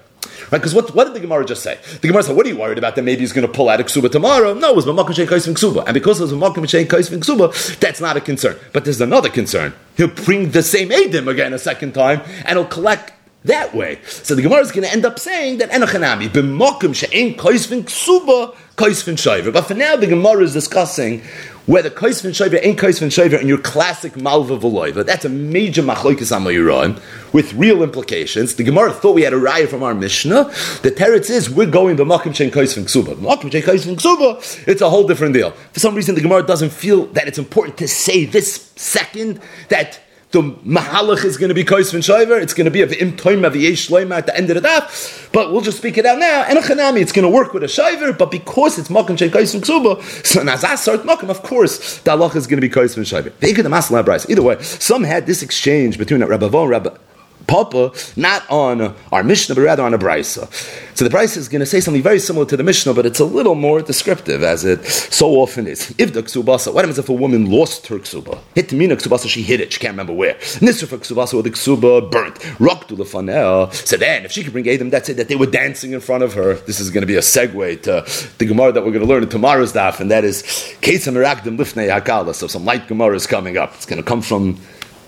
Right? Because what did the Gemara just say? The Gemara said, what are you worried about that maybe he's going to pull out a ksuba tomorrow? No, it was b'makom shein kaisvin ksuba. And because it was b'makom shein kaisvin ksuba, that's not a concern. But there's another concern. He'll bring the same edim again a second time, and he'll collect that way. So the Gemara is going to end up saying that enochanami b'makom shein kaisvin ksuba kaisvin shayver. But for now, the Gemara is discussing whether kaisvin shayver ain't kaisvin shayver and your classic malva v'loiva. That's a major machlokes amoyron with real implications. The Gemara thought we had a raya from our Mishnah. The teretz is we're going b'makom shein kaisvin ksuba. B'makom shein kaisvin ksuba, it's a whole different deal. For some reason, the Gemara doesn't feel that it's important to say this second that the mahalach is going to be kaisvin shayver. It's going to be of im toim aviyesh shleima at the end of the daf, but we'll just speak it out now. And a chanami, it's going to work with a shayver, but because it's makom shein kaisvin ksuba, so nazasart makom, of course, the halach is going to be kaisvin shayver. Either way, some had this exchange between Rabbi Avon and Rabbi Papa, not on our Mishnah, but rather on a Braisa. So the Braisa is going to say something very similar to the Mishnah, but it's a little more descriptive, as it so often is. If the Ksubasa, what happens if a woman lost her Ksuba? Hit Mina Ksubasa, she hid it, she can't remember where. Nisrfa Ksubasa, or the Ksuba burnt. Raktu lefanel. So then, if she could bring Edom, that's it, that they were dancing in front of her. This is going to be a segue to the Gemara that we're going to learn in tomorrow's daf, and that is Ketzam Merakdim Lifnei Hakala. So some light Gemara is coming up. It's going to come from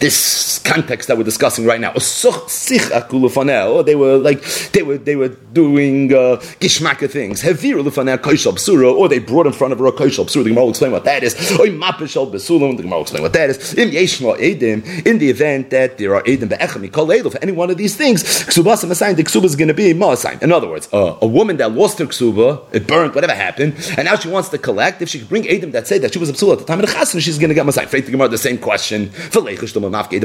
this context that we're discussing right now. They were doing gishmaka things. Or they brought in front of her a koshel b'sura. The Gemara will explain what that is. The Gemara will explain what that is. In the event that there are edim be'echem mikol for any one of these things, ksubas masayin. The ksuba is going to be masayin. In other words, a woman that lost her ksuba, it burned, whatever happened, and now she wants to collect. If she could bring edim that say that she was a b'sura at the time of the chassan, she's going to get masayin. The Gemara the same question. But how do you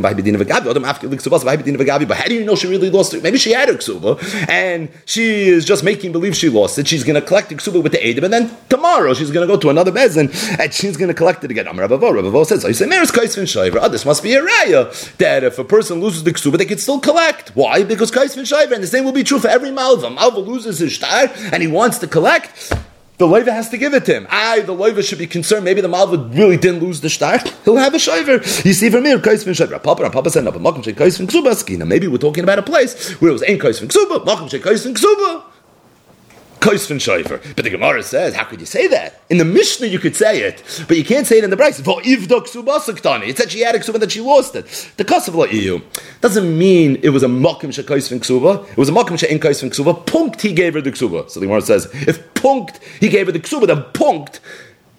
know she really lost it? Maybe she had her ksuba, and she is just making believe she lost it. She's going to collect the ksuba with the edim, and then tomorrow she's going to go to another bezin, and she's going to collect it again. Amar Rav Avos. Rav Avos says, so you say, Meris Kaisvin Shaiver. Oh, this must be a raya, that if a person loses the ksuba, they can still collect. Why? Because Kaisvin Shaiver, and the same will be true for every Malva. Malva loses his shtar, and he wants to collect. The loiva has to give it to him. The loiva should be concerned. Maybe the malva really didn't lose the shtar. He'll have a shaver. You see, from here, kaisvin shaver. Papa said, maybe we're talking about a place where it was ain't kaisvin ksuba, makom she kaisvin ksuba. Kaisvin shaver. But the Gemara says, how could you say that? In the Mishnah, you could say it, but you can't say it in the Braisa. It's that she had a ksuba and that she lost it. The kasav iu doesn't mean it was a makom she kaisvin ksuba. It was a makom she ain't kaisvin ksuba. Punkt, he gave her the ksuba. So the Gemara says, if punkt, he gave her the ksuba, then punkt,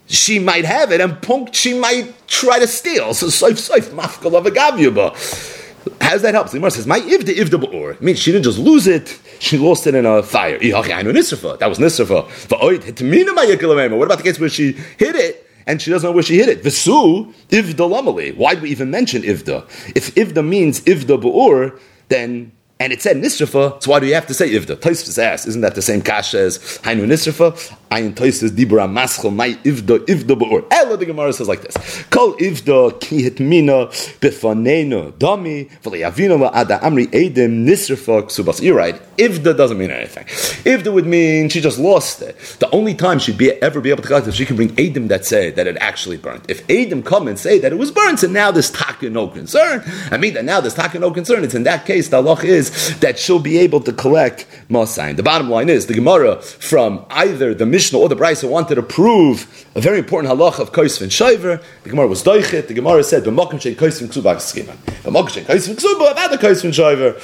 she might have it, and punkt, she might try to steal. So soif, mafka lava gavyuba. How does that help? So the Gemara says, my ifda b'or. It means she didn't just lose it, she lost it in a fire. That was nisrfa. What about the case where she hid it, and she doesn't know where she hid it? V'su ifda lamali. Why do we even mention ifda? If ifda means ifda b'or, then... and it said nisrafa, so why do you have to say ifda? Tosfos asks, isn't that the same kasha as hainu nisrafa? Ayin Tosfos dibra maschel mai ifda b'or. Ella, the Gemara says like this: Kol ifda ki hitmina b'fanenu dami v'le'yavinu la'ada amri edim nisrafa ksubas. You're right. Ifda doesn't mean anything. Ifda would mean she just lost it. The only time she'd ever be able to collect it, she can bring edim that say that it actually burned. If edim come and say that it was burned, so now there's taka no concern. It's in that case the halach is that she'll be able to collect Masayin. The bottom line is, the Gemara from either the Mishnah or the Braisa wanted to prove a very important halacha of Kaisvin Shaiver. The Gemara was doichet. The Gemara said, B'makom she'en Kaisvin Ksuba K'skiman. B'makom she'en Kaisvin Ksuba, I've had the Kaisvin Shaiver.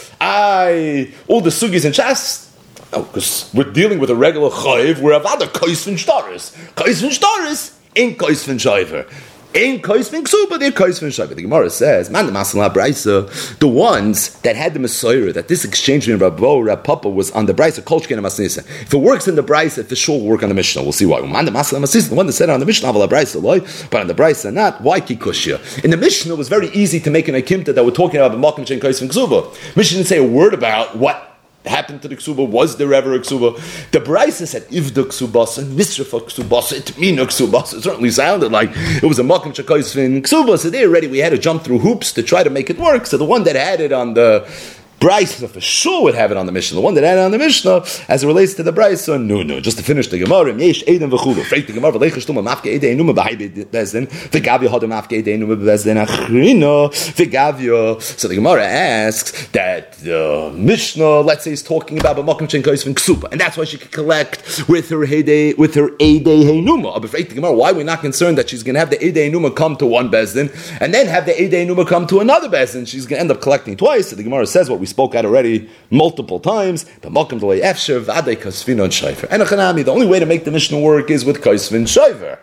All the sugis and shas, because we're dealing with a regular chayiv, we're about the Kaisvin Shtaris. Kaisvin Shtaris in Kaisvin Shaiver. In Kaisvin Ksuba, they're Kaisvin Shaiver. The Gemara says, Man the Masala Braisa, the ones that had the Messiah, that this exchange in Rabbo, Rab Papa was on the Braisa, Kolchken and Masnisa. If it works in the Braisa, it for sure will work on the Mishnah. We'll see why. Man the Masala Masnisa, the one that said on the Mishnah, but on the Braisa not. Why Kikushya? In the Mishnah, it was very easy to make an Akimta that we're talking about Makom She'en Kaisvin Ksuba. Mishnah didn't say a word about what happened to the ksuba. Was there ever a ksuba? The Braisa said, if the ksubasa, nisrafa ksubasa, itmina ksubasa. It certainly sounded like it was a makom shekaisvin ksuba. So there already we had to jump through hoops to try to make it work. So the one that had it on the Braisa for sure would have it on the Mishnah. The one that had it on the Mishnah, as it relates to the Braisa, no. Just to finish the Gemara, yesh edim v'chulu. Frek the Gemara, v'leichesh tumah mafke edei numa b'hai b'bezdin, v'gavya hodem mafke edei numa b'bezdin achrino, v'gavya. So the Gemara asks that the Mishnah, let's say, is talking about b'makom she'en kaisvin ksuba, and that's why she can collect with her edei heinuma. But frek the Gemara, why are we not concerned that she's going to have the edei heinuma come to one bezdin, and then have the edei heinuma come to another bezdin? She's going to end up collecting twice. So the Gemara says what we spoke out already multiple times. The only way to make the Mishnah work is with Kaisvin Shaiver.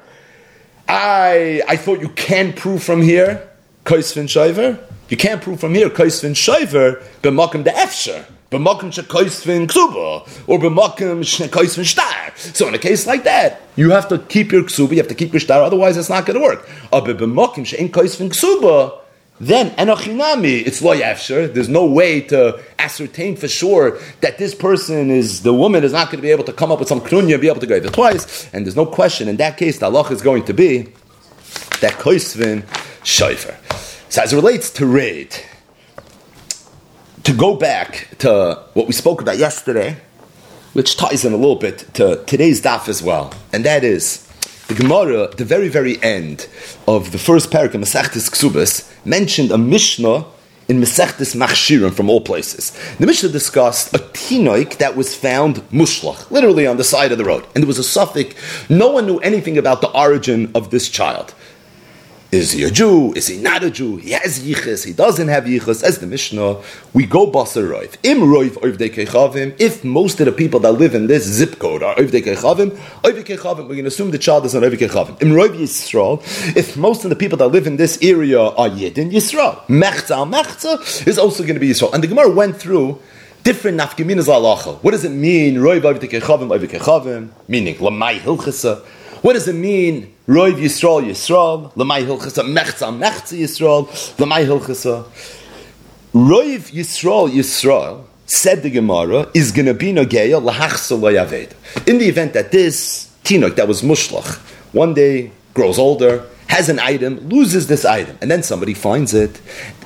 I thought you can prove from here Kaisvin Shaiver. You can't prove from here Kaisvin Shaiver b'makom de efsher, b'makom she Kaisvin Ksuba, or b'makom she Kaisvin Shtar. So in a case like that, you have to keep your Ksuba, you have to keep your Shtar, otherwise it's not going to work. But b'makom she ain't Kaisvin Ksuba, then enochinami, it's lo yafshir. There's no way to ascertain for sure that this person is, the woman is not going to be able to come up with some knunya and be able to go either twice. And there's no question, in that case, the halach is going to be that Kaisvin Shaiver. So as it relates to raid, to go back to what we spoke about yesterday, which ties in a little bit to today's daf as well, and that is the Gemara, the very, very end of the first parak in Masechtes Ksubas, mentioned a Mishnah in Masechtes Machshirim from all places. The Mishnah discussed a tinoik that was found mushlach, literally on the side of the road, and there was a suffix. No one knew anything about the origin of this child. Is he a Jew? Is he not a Jew? He has yichus. He doesn't have yichus. As the Mishnah, we go baser roiv. Im roiv oivdei kechavim. If most of the people that live in this zip code are oivdei kechavim, we're going to assume the child is an oivdei kechavim. Im roiv Yisrael. If most of the people that live in this area are yidden, Yisrael. Mechza is also going to be Yisrael. And the Gemara went through different nafkiminas halacha. What does it mean? Roiv oivdei kechavim. Meaning lamai hilchasa. What does it mean? Roiv Yisrael Yisrael, Lamai Hilchasa, Mechza Mechza Yisrael, Lamai Hilchasa. Roiv Yisrael Yisrael, said the Gemara, is going to be Nogeya Lahachsa Loyaved. In the event that this Tinok that was Mushlach, one day grows older, has an item, loses this item, and then somebody finds it.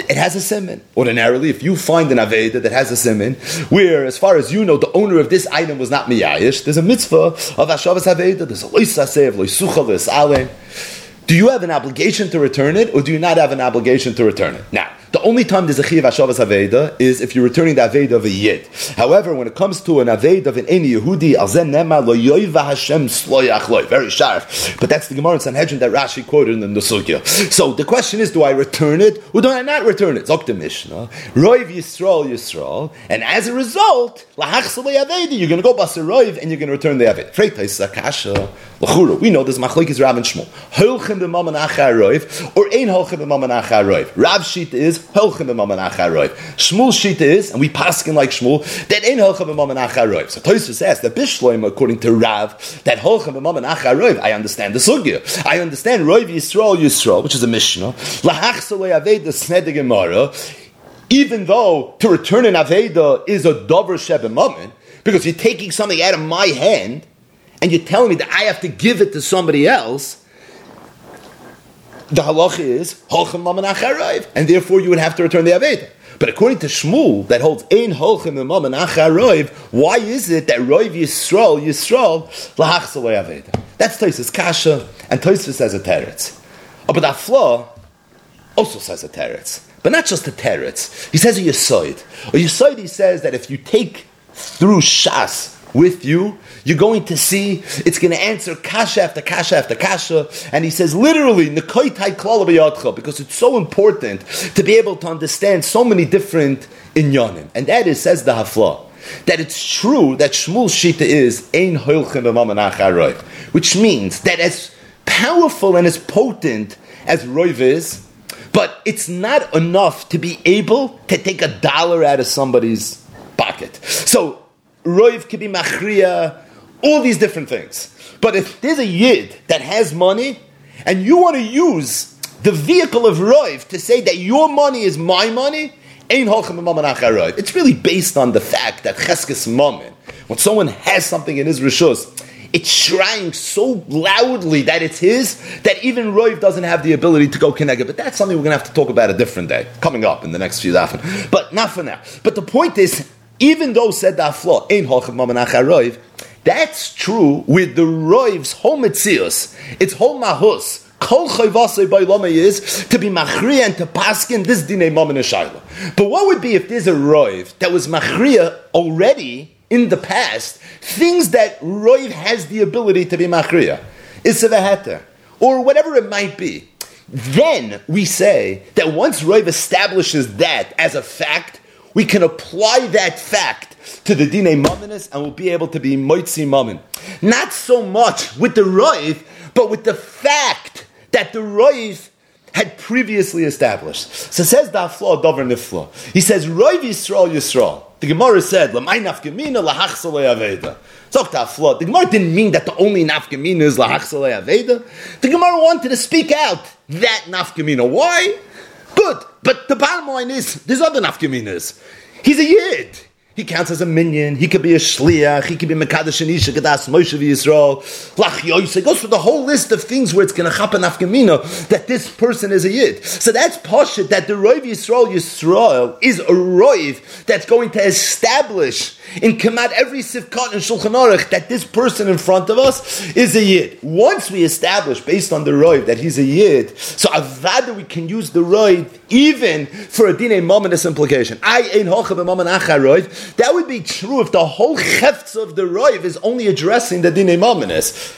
It has a siman. Ordinarily, if you find an Aveda that has a siman, where, as far as you know, the owner of this item was not miyayish, there's a mitzvah of Hashavas Aveda, there's a loisaseh, loisucha, loisalen. Do you have an obligation to return it, or do you not have an obligation to return it? Now, the only time there's a chiyuv Hashavas Aveda is if you're returning the Aveda of a Yid. However, when it comes to an Aveda of an Ein Yehudi, al zeh nema lo yoyva Hashem sloyach loy. Very sharp. But that's the Gemara in Sanhedrin that Rashi quoted in the Sugya. So the question is, do I return it or do I not return it? Zok the Mishnah. Roiv Yisrael Yisrael. And as a result, lahachsa loy Aveda, you're going to go baser roiv and you're going to return the Aveda. Freitais Akasha l'chura. We know this machlokes Rav and Shmuel. Holchem b'maman achar roiv or ein holchem b'maman achar roiv. Rav's shita is Hilchim b'mamen acharoiv. Shmuel's shita is, and we paskin like Shmuel, that ain't Hilchim b'mamen acharoiv. So Tosfos says that Bishloim, according to Rav, that Hilchim b'mamen acharoiv. I understand the sugya. I understand Roiv Yisrael Yisrael, which is a Mishnah. Lahachsa le'aveda sned the Gemara. Even though to return an aveda is a dover shebe moment, because you're taking something out of my hand and you're telling me that I have to give it to somebody else. The halacha is holchem mamen acharoiv, and therefore you would have to return the aveda. But according to Shmuel, that holds ein holchem mamen acharoiv. Why is it that roiv Yisrael Yisrael lahachsa le'aveda? That's Tosfos kasha, and Tosfos says a teretz. But Afla also says a teretz, but not just a teretz. He says a yisoid. A yisoid, he says that if you take through Shas with you, you're going to see it's going to answer kasha after kasha after kasha, and he says literally nekoitai klal b'yadcha, because it's so important to be able to understand so many different inyanim, and that is, says the hafla, that it's true that Shmuel's shita is ein holchem b'mamen acharoiv, which means that as powerful and as potent as roiv is, but it's not enough to be able to take a dollar out of somebody's pocket. So Roiv could be machriya, all these different things. But if there's a yid that has money, and you want to use the vehicle of roiv to say that your money is my money, ein holchem mamen acharoiv. It's really based on the fact that cheskes mamen, when someone has something in his rishus, it's shrying so loudly that it's his, that even roiv doesn't have the ability to go kinega. But that's something we're going to have to talk about a different day, coming up in the next few dafen. But not for now. But the point is, even though said the aflo, ein holchem mamen acharoiv, that's true with the roiv's whole metzius, its whole mahus, kol chayvasei b'olama is to be machriya and to paskin this dinei mamen shayla. But what would be if there's a roiv that was machriya already in the past, things that roiv has the ability to be machriya, isaveh heter, or whatever it might be? Then we say that once roiv establishes that as a fact, we can apply that fact to the dinei maminis and we'll be able to be moitzi mamin. Not so much with the roiv, but with the fact that the roiv had previously established. So says the hafla davar nifla. He says, roiv Yisrael Yisrael. The Gemara said, l'may nafkamina lahachsa le'aveda. So the hafla, the Gemara didn't mean that the only nafkamina is lahachsa le'aveda. The Gemara wanted to speak out that nafkamina. Why? Good, but the bottom line is, there's other nafkaminas. He's a yid. He counts as a minion. He could be a shliach. He could be mekadosh nisha kadas Moshe v'Yisrael. Lach Yosef goes through the whole list of things where it's going to happen afkamina that this person is a yid. So that's poshut that the roiv Yisrael is a roiv that's going to establish in Kamat every sifkat and shulchan aruch that this person in front of us is a yid. Once we establish based on the roiv that he's a yid, so avada we can use the roiv even for a dinei momentous implication. I ein hocha b'momen achar roiv. That would be true if the whole hefts of the roiv is only addressing the dinei mamanis.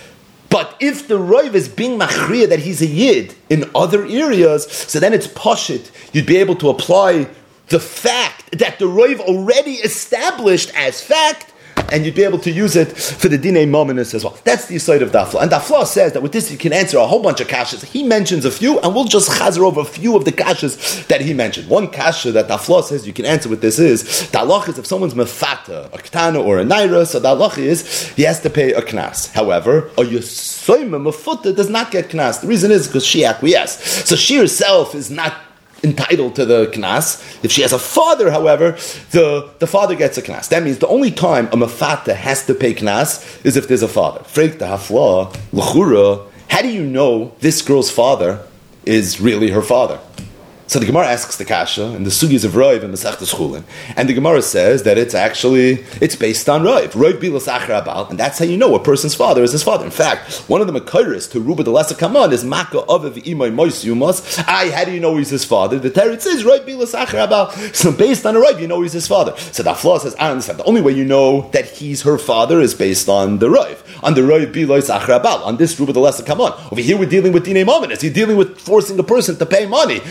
But if the roiv is being machriya that he's a yid in other areas, so then it's poshit. You'd be able to apply the fact that the roiv already established as fact, and you'd be able to use it for the dinei mamanis as well. That's the side of Dafla. And Dafla says that with this you can answer a whole bunch of kashas. He mentions a few, and we'll just chazer over a few of the kashas that he mentioned. One kasha that Dafla says you can answer with this is, the halach is if someone's mefata, a ketana or a naira, so the halach is he has to pay a knas. However, a yosema mefata does not get knas. The reason is because she acquiesced. So she herself is not entitled to the knas. If she has a father, however, the father gets a knas. That means the only time a mafata has to pay knas is if there's a father. Freik the hafla, l'chura, how do you know this girl's father is really her father? So the Gemara asks the kasha, and the sugis of roiv and Masechtas Chulin, and the Gemara says that it's based on roiv. Roiv bilas achar abal, and that's how you know a person's father is his father. In fact, one of the makaris to Ruba the Lesser Kaman is Maka Aviv Imay Mois Yumas. How do you know he's his father? The Teretz says roiv bilas achar abal. So based on a roiv, you know he's his father. So the Afla says, I understand. The only way you know that he's her father is based on the roiv. On the roiv bilas achar abal. On this Ruba the Lesser Kaman. Over here, we're dealing with dinei mamanis. You're dealing with forcing a person to pay money.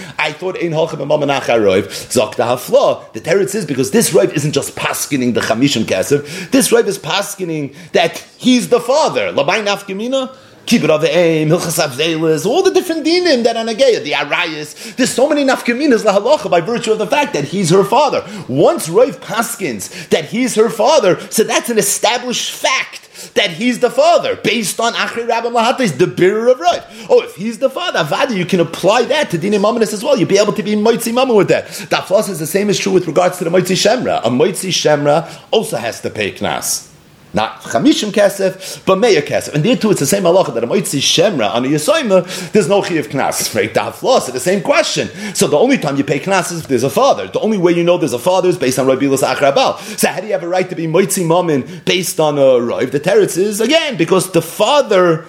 The Teretz is because this roiv isn't just paskining the chamishim kesef. This roiv is paskining that he's the father. Labai nafkimina. Keep it of the aim, Hilchas Avzelis, all the different dinim that Anageya, the Arayas. There's so many nafkaminas lahalacha by virtue of the fact that he's her father. Once Roiv paskins that he's her father, so that's an established fact that he's the father, based on Achri Rabba Mahatis, the bearer of Roiv. Oh, if he's the father, Avada, you can apply that to dinim Mamanis as well. You'll be able to be Moitzi Mama with that. That plus is the same is true with regards to the Moitzi Shemra. A Moitzi Shemra also has to pay Knas. Not chamishim kesef, but meya kesef. And there too, it's the same halacha that a moitzi shemra on a yisoyma, there's no chiyuv knas. Right? The haflos, the same question. So the only time you pay knas is if there's a father. The only way you know there's a father is based on roiv bilas achar abal. So how do you have a right to be moitzi mammon based on a roiv? The teretz is again because the father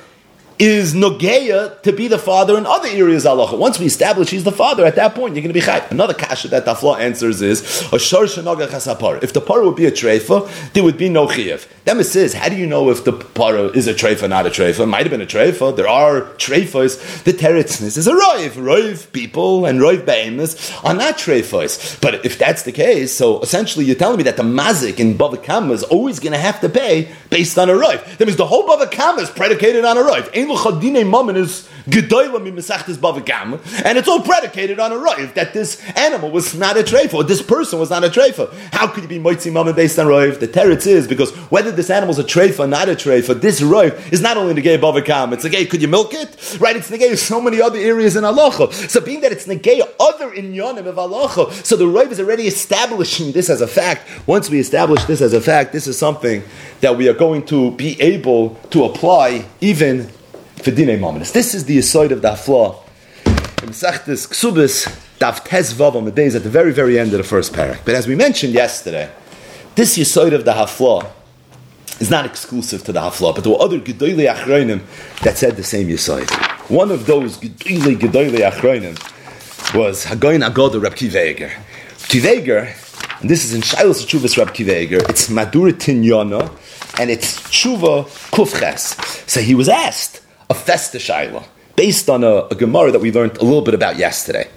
is nogeya to be the father in other areas halacha. Once we establish he's the father, at that point you're going to be chayv. Another kasha that Dafla answers is a shor shenoga chasapar. If the parah would be a treifa, there would be no chiyuv. That says, how do you know if the parah is a treifa or not a treifa? It might have been a treifa. There are treifas. The teretzness is a roiv. Roiv people and roiv beimus are not treifas. But if that's the case, so essentially you're telling me that the mazik in Bava Kama is always going to have to pay based on a roiv. That means the whole Bava Kama is predicated on a roiv. And it's all predicated on a roiv that this animal was not a treifa, or this person was not a treifa. How could you be moitzi mammon based on roiv? The teretz is because whether this animal's a treifa or not a treifa, this roiv is not only negay bava kama, it's negay could you milk it? Right? It's negay so many other areas in halacha. So being that it's negay other inyanim of halacha, so the roiv is already establishing this as a fact. Once we establish this as a fact, this is something that we are going to be able to apply even for dinei mamanis. This is the aside of the hafla. In Masechtas Ksubis, Daf Tes Vav on the days at the very, very end of the first parak. But as we mentioned yesterday, this aside of the hafla is not exclusive to the hafla, but there were other gedolei achronim that said the same aside. One of those gedolei achronim was Hagoyin Agadol Reb Kiva Eiger. Kiva Eiger, and this is in Shailos Teshuvas Reb Kiva Eiger, it's Madura Tinyana, and it's Tshuva Kufches. So he was asked a festa shaila, based on a Gemara that we learned a little bit about yesterday.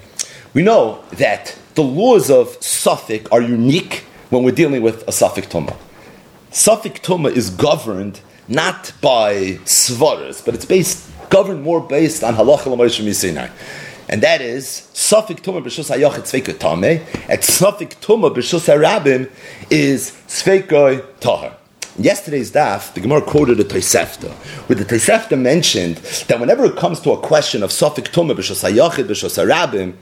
We know that the laws of Suffolk are unique when we're dealing with a Suffolk Tumah. Suffolk Tumah is governed not by Svaras, but it's governed more based on Halacha L'Moshe Misinai. And that is, Suffolk Tumah B'Shus HaYochid Tzveikoi Tameh, and Suffolk Tumah B'Shus HaRabim is Tzveikoi Tahar. Yesterday's daf, the Gemara quoted a Tosefta, where the Tosefta mentioned that whenever it comes to a question of Suffolk Tumah b'shos hayochid b'shos harabim,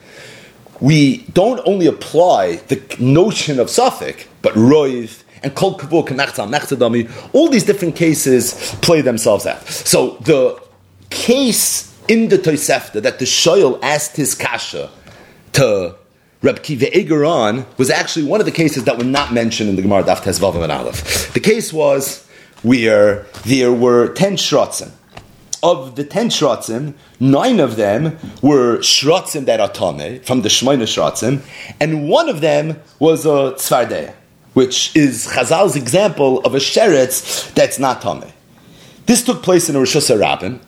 we don't only apply the notion of Safek, but Roiv, and Kol Kavur, Kanachtam, Nachtadami, all these different cases play themselves out. So the case in the Tosefta that the Shoyal asked his Kasha to Reb Kiva Eiger on was actually one of the cases that were not mentioned in the Gemara Daf Tes Vav and Aleph. The case was where there were 10 shrotzim. Of the 10 shrotzim, 9 of them were shrotzim that are tamei, from the Shemona shrotzim, and one of them was a tzfardeh, which is Chazal's example of a sheretz that's not tamei. This took place in a Rosh Hashanah.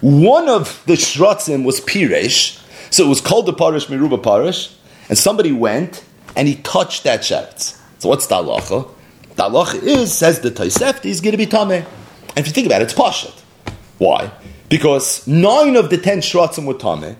One of the shrotzim was piresh, so it was called the parish meruba parish, and somebody went and he touched that sheretz. So what's the halacha? The halacha is, says the Tosefta, is going to be tamei. And if you think about it, it's pashat. Why? Because 9 of the 10 shrotzim were tamei.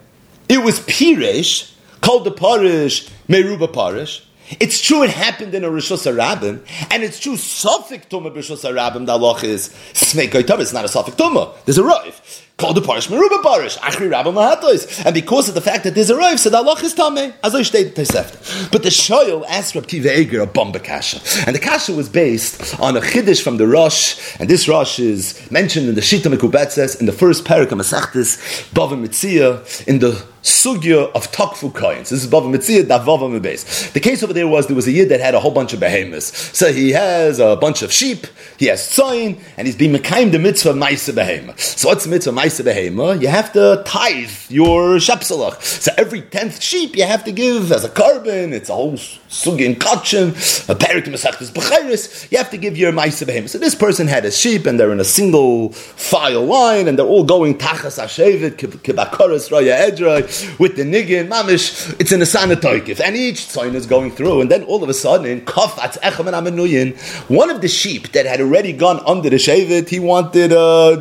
It was piresh, called the parish meruba parish. It's true it happened in a Rishos HaRabim, and it's true Safek Tumah Rishos HaRabim, the halach is Smekay Tumah, it's not a Safek Tumah, there's a Rav, called the Parish Meruba Parish, Achri Rabbah Mahatois, and because of the fact that there's a Rav, so the halach is Tameh, as I stated to Tosefta. But the Shoyal asked Reb Kiva Eiger a bomb kasha, and the kasha was based on a Chiddush from the Rosh, and this Rosh is mentioned in the Shita Mekubetzes, in the first parak of Masechtas Bava Metzia, in the Sugya of Takfu Koyans. This is Bava Metzia, Davava Mebes. The case over there was a yid that had a whole bunch of behemoths. So he has a bunch of sheep, he has tzayin, and he's being mekayim the mitzvah ma'aseh behemah. So what's mitzvah ma'aseh behemah? You have to tithe your shepselach. So every 10th sheep you have to give as a carbon. It's a whole sugya in kachim, a parak masachtes b'chayris. You have to give your ma'aseh behemah. So this person had his sheep, and they're in a single file line, and they're all going tachas hashevet kibakoras raya edrei with the nigin mamish. It's in a sanatoykif, and each tzayin is going through. And then all of a sudden, one of the sheep that had already gone under the shevet, he wanted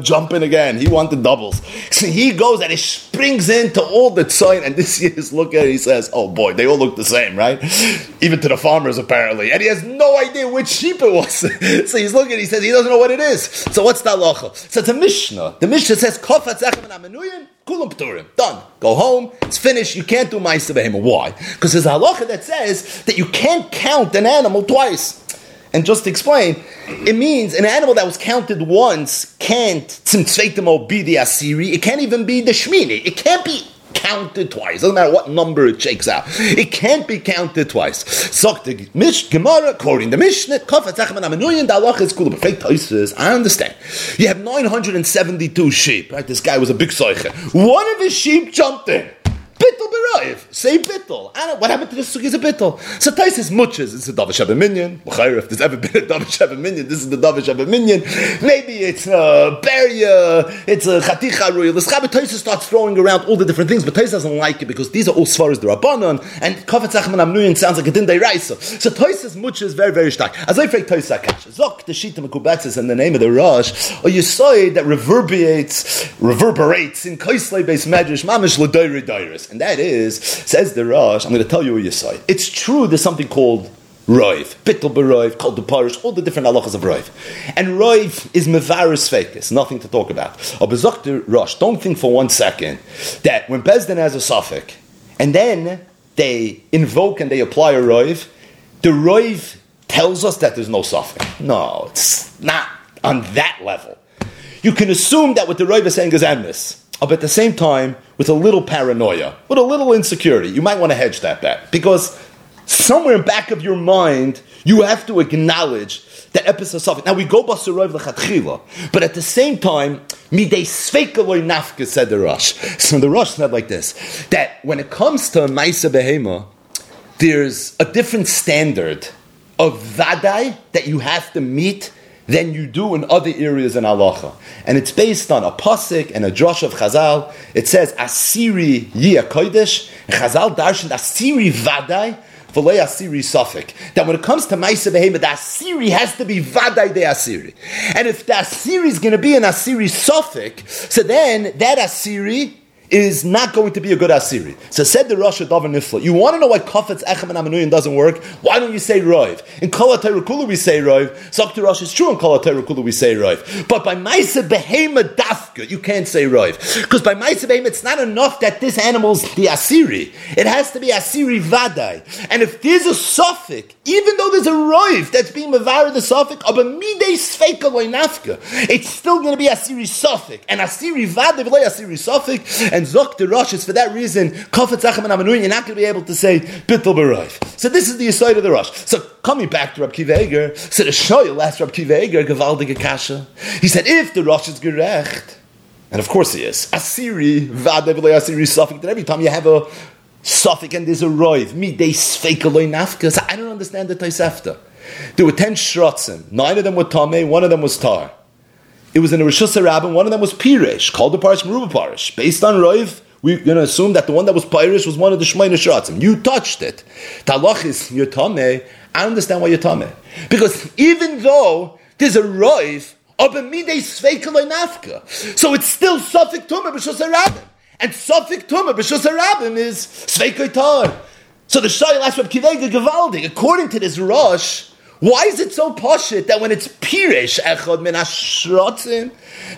jumping again. He wanted doubles. So he goes and he springs into all the tzayin. And this year's look at it, he says, "Oh boy, they all look the same, right?" Even to the farmers apparently. And he has no idea which sheep it was. So he's looking. He says he doesn't know what it is. So what's that halacha? So it's a mishnah. The mishnah says, done. Go home. It's finished. You can't do ma'aseh behemah. Why? Because there's a halacha that says that you can't count an animal twice. And just to explain, it means an animal that was counted once can't tzimtzveitimo be the asiri. It can't even be the shmini. It can't be counted twice. It doesn't matter what number it shakes out. It can't be counted twice. So the Gemara, quoting the Mishnah, I understand. You have 972 sheep. Right? This guy was a big soicher. One of his sheep jumped in. Bittul b'roiv. Say bittul. What happened to this sugi is a bittul. So Taisis mutches. It's a davish abaminyan. If there's ever been a davish abaminyan, this is the davish abaminyan. Maybe it's a barrier. It's a chaticha royal. The Shabbat Taisis starts throwing around all the different things, but Taisis doesn't like it because these are all svaras d'Rabbanan, and Kafetz Chaim Amnuyin sounds like a din d'Oraisa. So Taisis mutches very, very stark. As I frag Taisis Akash, Zok the Shita Mekubetzes in the name of the Rosh, or you saw it that reverberates in Kaisley based medrash mamish l'doiri doiris. And that is, says the Rosh, I'm going to tell you what you say. It's true there's something called Roiv, Bittul B'Roiv, called the Parish, all the different halachas of Roiv. And Roiv is Mevaris Fekis, nothing to talk about. Abizokter Rosh, don't think for one second that when Bezdin has a Safek, and then they invoke and they apply a Roiv, the Roiv tells us that there's no Safek. No, it's not on that level. You can assume that what the Roiv is saying is Emes, but at the same time, with a little paranoia, with a little insecurity, you might want to hedge that bet. Because somewhere in back of your mind, you have to acknowledge that episode of Safek. Now we go b'asur roiv l'chadchila, but at the same time, midei sveika loy nafka, said the Rosh. So the Rosh said like this, that when it comes to ma'aseh behemah, there's a different standard of vadai that you have to meet than you do in other areas in halacha. And it's based on a pasuk and a drash of Chazal. It says, Asiri yi ha-kodesh, and Chazal darshan Asiri vadai, v'lei Asiri safek. That when it comes to ma'aseh behemah, the Asiri has to be vadai de Asiri. And if the Asiri is going to be an Asiri safek, so then that Asiri is not going to be a good asiri. So said the Rosh Hadavar Nifla. You want to know why Kafetz Echem and Amanuyan doesn't work? Why don't you say Roiv? In Kol HaTeirukulu we say Roiv. Sakti Rosh is true in Kol HaTeirukulu we say Roiv. But by Maisa Behema Dafka, you can't say Roiv. Because by Maisa Behema, it's not enough that this animal's the asiri. It has to be asiri vadai. And if there's a suffix, even though there's a Roiv that's being mevared the suffix, it's still going to be asiri suffix. And asiri vadai v'loi asiri suffix. And Zok the Rosh is for that reason, Kafetz Echem and Amanuyan, you're not going to be able to say Bittul B'Roiv. So this is the aside of the Rosh. So coming back to Reb Kiva Eiger, so the Shoyal asked Reb Kiva Eiger, Gevaldige Kasha. He said, if the Rosh is gerecht, and of course he is, Asiri, Vade V'lei Asiri Safik, that every time you have a Safik and there's a Roiv, Midei Sfeika Loi Nafka, so I don't understand the Tosefta. There were 10 Shrotzim, 9 of them were Tamei, 1 of them was Tar. It was in a Rishus HaRabbim, one of them was Piresh, called the Parish Merubah Parish. Based on Roiv, we're going to assume that the one that was Piresh was one of the Shemona Shratzim. You touched it. Talach is your Tameh. I understand why you're Tameh. Because even though there's a Roiv, so it's still Safek Tumah B'Rishus HaRabbim. And Safek Tumah B'Rishus HaRabbim is Sveikoi Tar. So the Shayla asked Reb Kiva Eiger Gevaldig, according to this Rosh, why is it so poshut that when it's Piresh Echad min Ashrotzim,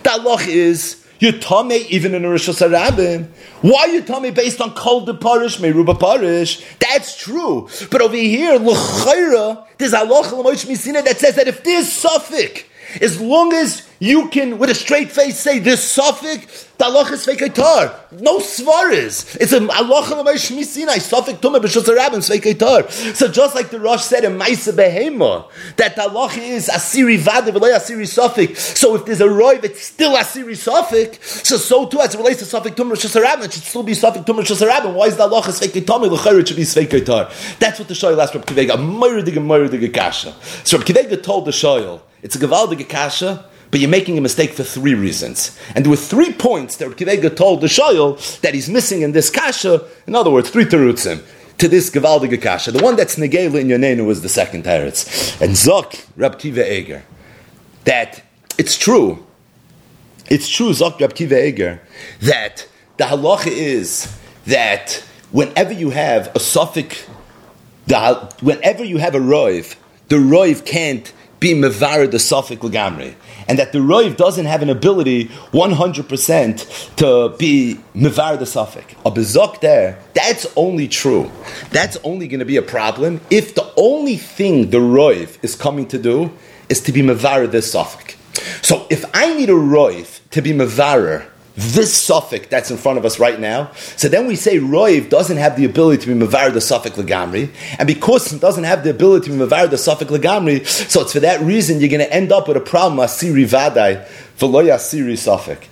that loch is Yutame even in a Rishus HaRabbim? Why Yutame based on Kol D'Parish, Merubah Parish? That's true. But over here, L'chaira, there's a loch L'moish Misina that says that if there's Safek, as long as you can, with a straight face, say this Safek, the Aloch is Svei Tar. No Svaris. It's a Aloch L'maish Misinai, Safek Tumah B'Rishus HaRabbim, Svei Tar. So just like the Rosh said in Maisa Behema, that the Aloch is Asiri Vade V'lei Asiri Safek. So if there's a Roiv, it's still Asiri Safek. So too, as it relates to Safek Tumah B'Rishus HaRabbim, it should still be Safek Tumah B'Rishus HaRabbim. Why is the Aloch is Svei Tar? It should be Svei Tar. That's what the Shoyal asked Reb Kiva Eiger. Moiridig Kasha. So Reb Kiva Eiger told the Shoyal, it's a Gevaldige Kasha, but you're making a mistake for three reasons. And there were 3 points that Reb Kiva Eiger told the Shoyal that he's missing in this Kasha. In other words, 3 terutzim to this Gevaldige Kasha. The one that's Negela in Yonenu was the second teretz. And Zok Reb Kiva Eiger, that it's true. It's true, Zok Reb Kiva Eiger, that the halacha is that whenever you have a suffix, whenever you have a roiv, the roiv can't be mevared the Safek L'gamri, and that the Roiv doesn't have an ability 100% to be mevared the Safek. A bezok there, that's only true. That's only going to be a problem if the only thing the Roiv is coming to do is to be mevared this Safek. So if I need a Roiv to be mevarer this suffix that's in front of us right now, so then we say Roiv doesn't have the ability to be mevar the suffix L'gamri, and because it doesn't have the ability to be mevar the suffix L'gamri, so it's for that reason you're going to end up with a problem Asiri Vadai V'lo Yasiri suffix.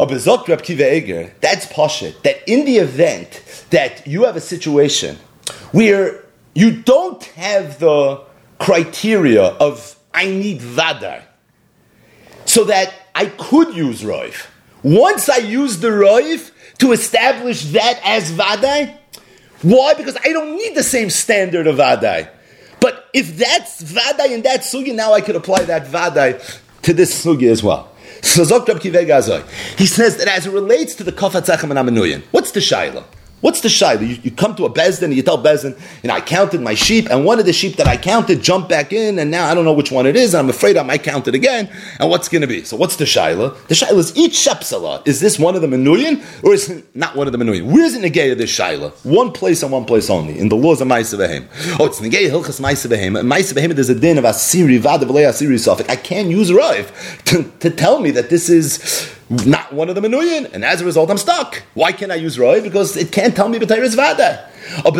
Abizot Reb Kiva Eiger, that's Pashat, that in the event that you have a situation where you don't have the criteria of I need Vadai, so that I could use Roiv. Once I use the Roiv to establish that as Vadai, why? Because I don't need the same standard of Vadai. But if that's Vadai and that's Sugi, now I could apply that Vadai to this Sugi as well. So Zok Reb Kiva Eiger, he says that as it relates to the Kafetz Echem and Amanuyan, what's the Shaila? What's the Shaila? You come to a Bezdin and you tell Bezdin, I counted my sheep, and one of the sheep that I counted jumped back in, and now I don't know which one it is, and I'm afraid I might count it again, and what's going to be? So what's the Shaila? The Shaila is each Shepsala. Is this one of the Menuyin, or is it not one of the Menuyin? Where's the Negei of this Shaila? One place and one place only, in the laws of Ma'aseh V'Heim. Oh, it's Negei Hilchas Ma'aseh V'Heim. In Ma'aseh V'Heim, there's a din of Asiri Vada V'lei Asiri Safek. I can use Rav to tell me that this is not one of the Menuyin, and as a result, I'm stuck. Why can't I use Roiv? Because it can't tell me B'Teiris Vada. In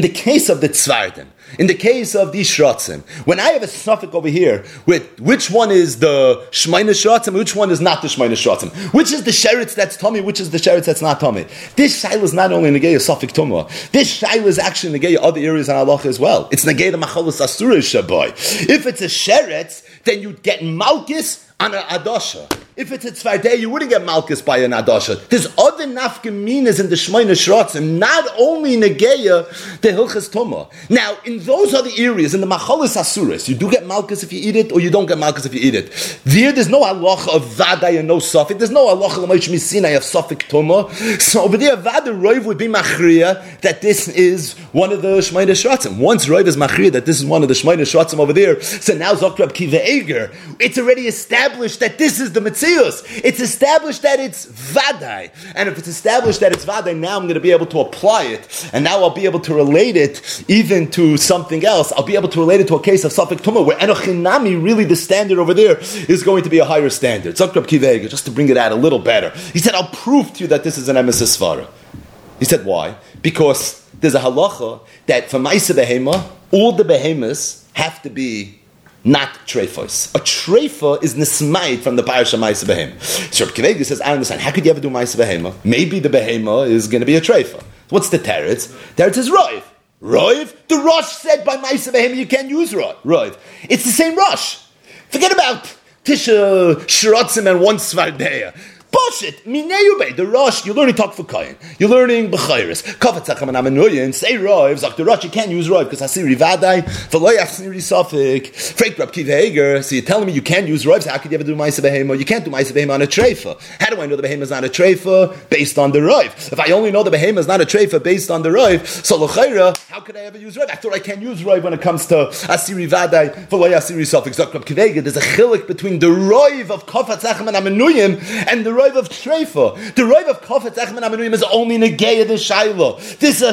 the case of the Tzvardim, in the case of the Shrotzim, when I have a suffix over here with which one is the Shemina Shrotzim, which one is not the Shemina Shrotzim, which is the Sheretz that's Tommy, which is the Sheretz that's not Tommy. This Shaila is not only Negei Safek Tumah. This Shaila is actually Negei other areas in halacha as well. It's Negei the Machalos Asuros Shaboy. If it's a Sheretz, then you get Malchus on an Adosha. If it's a tzvardei, you wouldn't get malchus by an adasha. There's other nafkaminas in the shmoyne shrotzim, not only negeya the hilchas tumah. Now, in those other areas, in the machalis asuris, you do get malchus if you eat it, or you don't get malchus if you eat it. There's no halacha of vaday and no suffik. There's no halacha l'maish misinai of suffik tumah. So over there, vaday roiv would be machriya that this is one of the shmoyne shrotzim. Once roiv is machriya that this is one of the shmoyne shrotzim over there, so now Zok Reb Kiva Eiger, it's already established that this is the Metzius. It's established that it's Vadai. And if it's established that it's Vadai, now I'm going to be able to apply it. And now I'll be able to relate it even to something else. I'll be able to relate it to a case of Safek Tumah, where Enochinami, really the standard over there, is going to be a higher standard. Zok Reb Kiva Eiger, just to bring it out a little better. He said, I'll prove to you that this is an Emes Svara. He said, why? Because there's a halacha that for Maisa Behema, all the Behemas have to be not treifos. A treifa is nismayit from the parasha Ma'aseh Behema. So Reb Kiva Eiger says, I understand. How could you ever do Ma'aseh Behema? Maybe the behema is going to be a treifa. What's the teretz? Teretz is roiv. Roiv? The Rosh said by Ma'aseh Behema you can't use roiv. It's the same Rosh. Forget about Tisha Shrotzim and one Svardeya. Bullshit. Mineyubei. The Rosh, you're learning talk for Kayin. You're learning Bechayris. Kavatzachem and Amenuyin. Say Rav. Zach the Rosh, you can't use Rav because Hasiri Vadai. V'lo Yachsiri Safik. Freik Reb Kiva Eiger. So you're telling me you can't use Rav. So how could you ever do Ma'aseh Behema? You can't do Ma'aseh Behema on a treifa. How do I know the Behema is not a treifa based on the Rav? If I only know the Behema is not a treifa based on the Rav, so L'chayra, how could I ever use Rav? I thought I can't use Rav when it comes to Hasiri Vadai. V'lo Yachsiri Safik. Zach Reb Kiva Eiger. There's a chilik between the Rav of Kavatzachem and Amenuyin and the Rav of Treifa. The Rav of Kafetz Echman Amenuim is only in a Geya the Shaila. This is a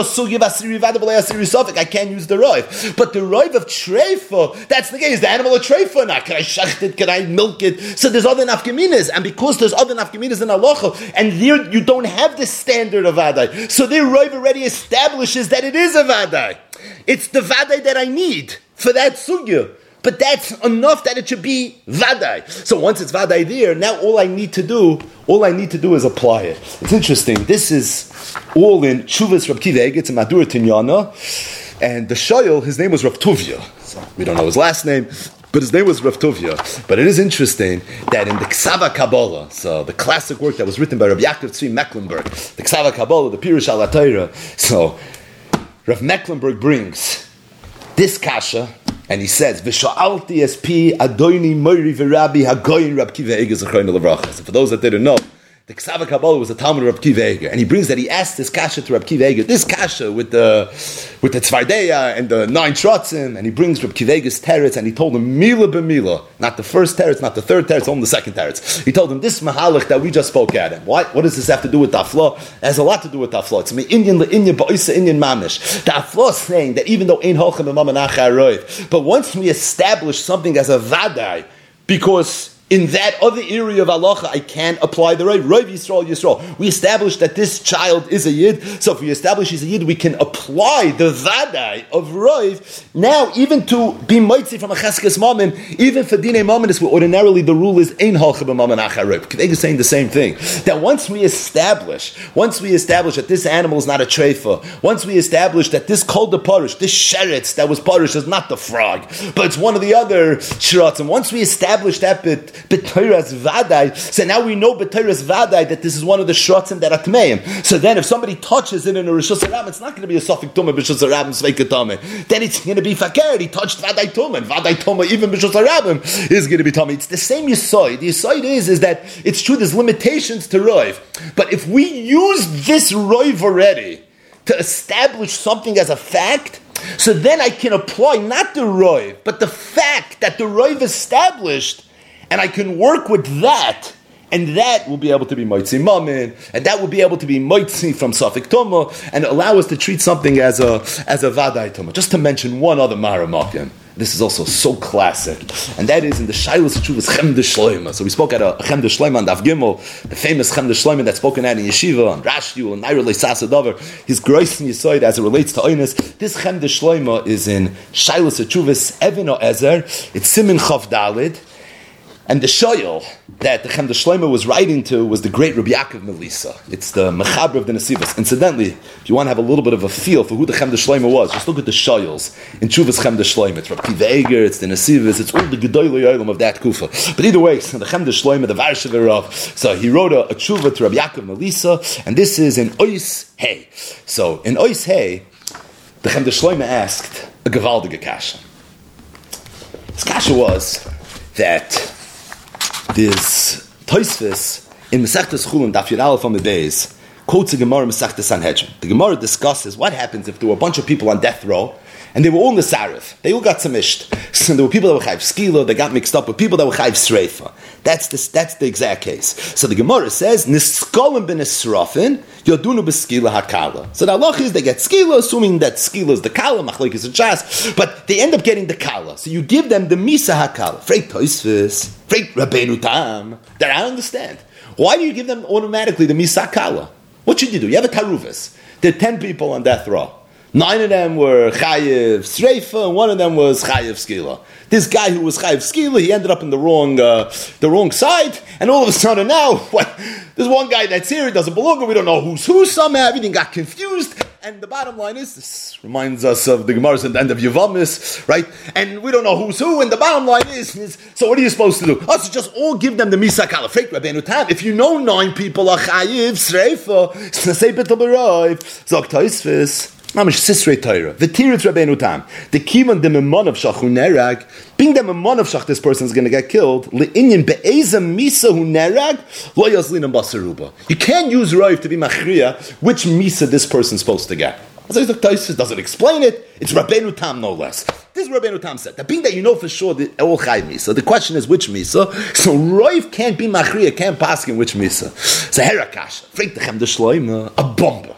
Sugi of Asiri Vada B'lei Asiri Sofik. I can't use the Rav. But the Rav of Treifa, that's the Geya. Is the animal a Treifa or not? Can I shecht it? Can I milk it? So there's other nafkaminas. And because there's other nafkaminas in Halacha, and there you don't have the standard of Vadai. So their Rav already establishes that it is a Vadai. It's the Vadai that I need for that Sugi. But that's enough that it should be Vadai. So once it's Vadai there, now all I need to do is apply it. It's interesting. This is all in Tshuvas Reb Kiva Eiger. It's a Madura Tinyana. And the Shoyal, his name was Rav Tuvia. So we don't know his last name, but his name was Rav Tuvia. But it is interesting that in the Ksava Kabbalah, so the classic work that was written by Rav Yaakov Tzvi Mecklenburg, the Ksava Kabbalah, the Pirush Al HaTorah, so Rav Mecklenburg brings this kasha. And he says, "V'sha'alti espi adoni moiri v'rabi hagoyin Reb Kiva Eiger zechron lebracha." So for those that didn't know, the Ksava Kabbalah was a Talmud of Reb Kiva Eiger, and he brings that he asked this kasha to Reb Kiva Eiger. This kasha with the tzvardeya and the 9 shrotzim, and he brings Reb Kiva Eiger's teretz, and he told him mila b'mila, not the first teretz, not the third teretz, only the second teretz. He told him this mahalach that we just spoke at him. What does this have to do with tafla? It has a lot to do with tafla. It's me'inyan le'inyan ba'isa inyan mamish. The tafla is saying that even though ein holchem b'mamanach ha'roiv, but once we establish something as a vadai, because in that other area of halacha, I can apply the Rav. Rav Yisrael. We established that this child is a Yid. So if we establish he's a Yid, we can apply the Vadai of Rav. Now, even to be Mitzi from a Cheskes Mammon, even for Dinei Mammonis, where ordinarily the rule is Ein Halcha B'Mammon Achar Rav. They're saying the same thing. That once we establish that this animal is not a treifa, once we establish that this kol de parush, this sheretz that was parush is not the frog, but it's one of the other shiratzim. Once we establish that bit, B'Toras Vadai. So now we know B'Toras Vadai that this is one of the shrotzim that are tmeim. So then if somebody touches it in a Rishus HaRabim, it's not going to be a Sofik Tumah B'Rishus HaRabim Sveika Tumah. Then it's going to be Fakir. He touched Vadai Tumah. And Vadai Tumah, even B'Rishus HaRabim, is going to be Tumah. It's the same Yisoid. The Yisoid is that it's true there's limitations to Roiv. But if we use this Roiv already to establish something as a fact, so then I can apply not the Roiv, but the fact that the Roiv established, and I can work with that, and that will be able to be Moitzi Mammon, and that will be able to be Moitzi from Safek Tumah, and allow us to treat something as a Vadai Tumah. Just to mention one other Maramakim. This is also so classic, and that is in the Shilas Tshuvas Chemda Shloima. So we spoke at a Chemda Shloima on Daf Gimel, the famous Chemda Shloima that's spoken at in Yeshiva on Rashi and Naira Leisasadover. His Grois and Yisoid as it relates to Oinus. This Chemda Shloima is in Shilas Tshuvas Even Ezer. It's Simin Chav Dalid. And the shoyel that the Chaim Shlomo was writing to was the great Rabbi Yaakov Melissa. It's the Mechaber of the Nesivos. Incidentally, if you want to have a little bit of a feel for who the Chaim Shlomo was, just look at the shoyels in Tshuvas Chaim Shlomo. It's Rabbi Akiva Eiger, it's the Nesivos, it's all the Gedolei Olam of that Kufa. But either way, the Chaim Shlomo, the Varshavei Rav. So he wrote a tshuva to Rabbi Yaakov Melissa, and this is in Ois Hey. So in Ois Hey, the Chaim Shlomo asked a Gevaldige Kasha. His Kasha was that this Tosfos in Masechtas Chulin Daf Yud Aleph on the days quotes the Gemara Masechtas Sanhedrin. The Gemara discusses what happens if there were a bunch of people on death row and they were all Nesarif. They all got samished. So there were people that were Chayv Skila, they got mixed up with people that were Chayv Sreifa. That's the exact case. So the Gemara says Niskolim ben Esrafin Yodunu b'Skila Hakala. So the halach is they get Skila, assuming that Skila is the Kala, Machlokes is a Chas, but they end up getting the Kala. So you give them the Misa Hakala. Frek Tosfos. Great Rabbeinu Tam, that I understand. Why do you give them automatically the Misa Kala? What should you do? You have a Taruvas. There are 10 people on death row. 9 of them were Chayev Sreifa, and 1 of them was Chayev Skila. This guy who was Chayev Skila, he ended up in the wrong side, and all of a sudden now, what, there's one guy that's here, he doesn't belong, and we don't know who's who somehow, everything got confused. And the bottom line is, this reminds us of the Gemara's at the end of Yevamis, right? And we don't know who's who, and the bottom line is so what are you supposed to do? Also, just all give them the Misa Kala. If you know 9 people are Chayiv, Sreifa, Snasei Betel B'Rov, Zog Tosfos, Mamish Sisrei Torah, V'tiritz Rabbeinu Tam, the Kiman de Memon of Shachu Nerag, being the Memon of Shach, this person's going to get killed, Le'inyin Be'eza Misa Hu Nerag, Lo Yazlin Basaruba. You can't use Rav to be Machriya, which Misa this person's supposed to get. So Tosfos doesn't explain it, it's Rabbeinu Tam no less. This is Rabbeinu Tam said, that being that you know for sure the all Chai Misa, the question is which Misa, so Rav can't be Machriya, can't pass in which Misa. So Herakash, Frek Techem de Shloima, a bomba.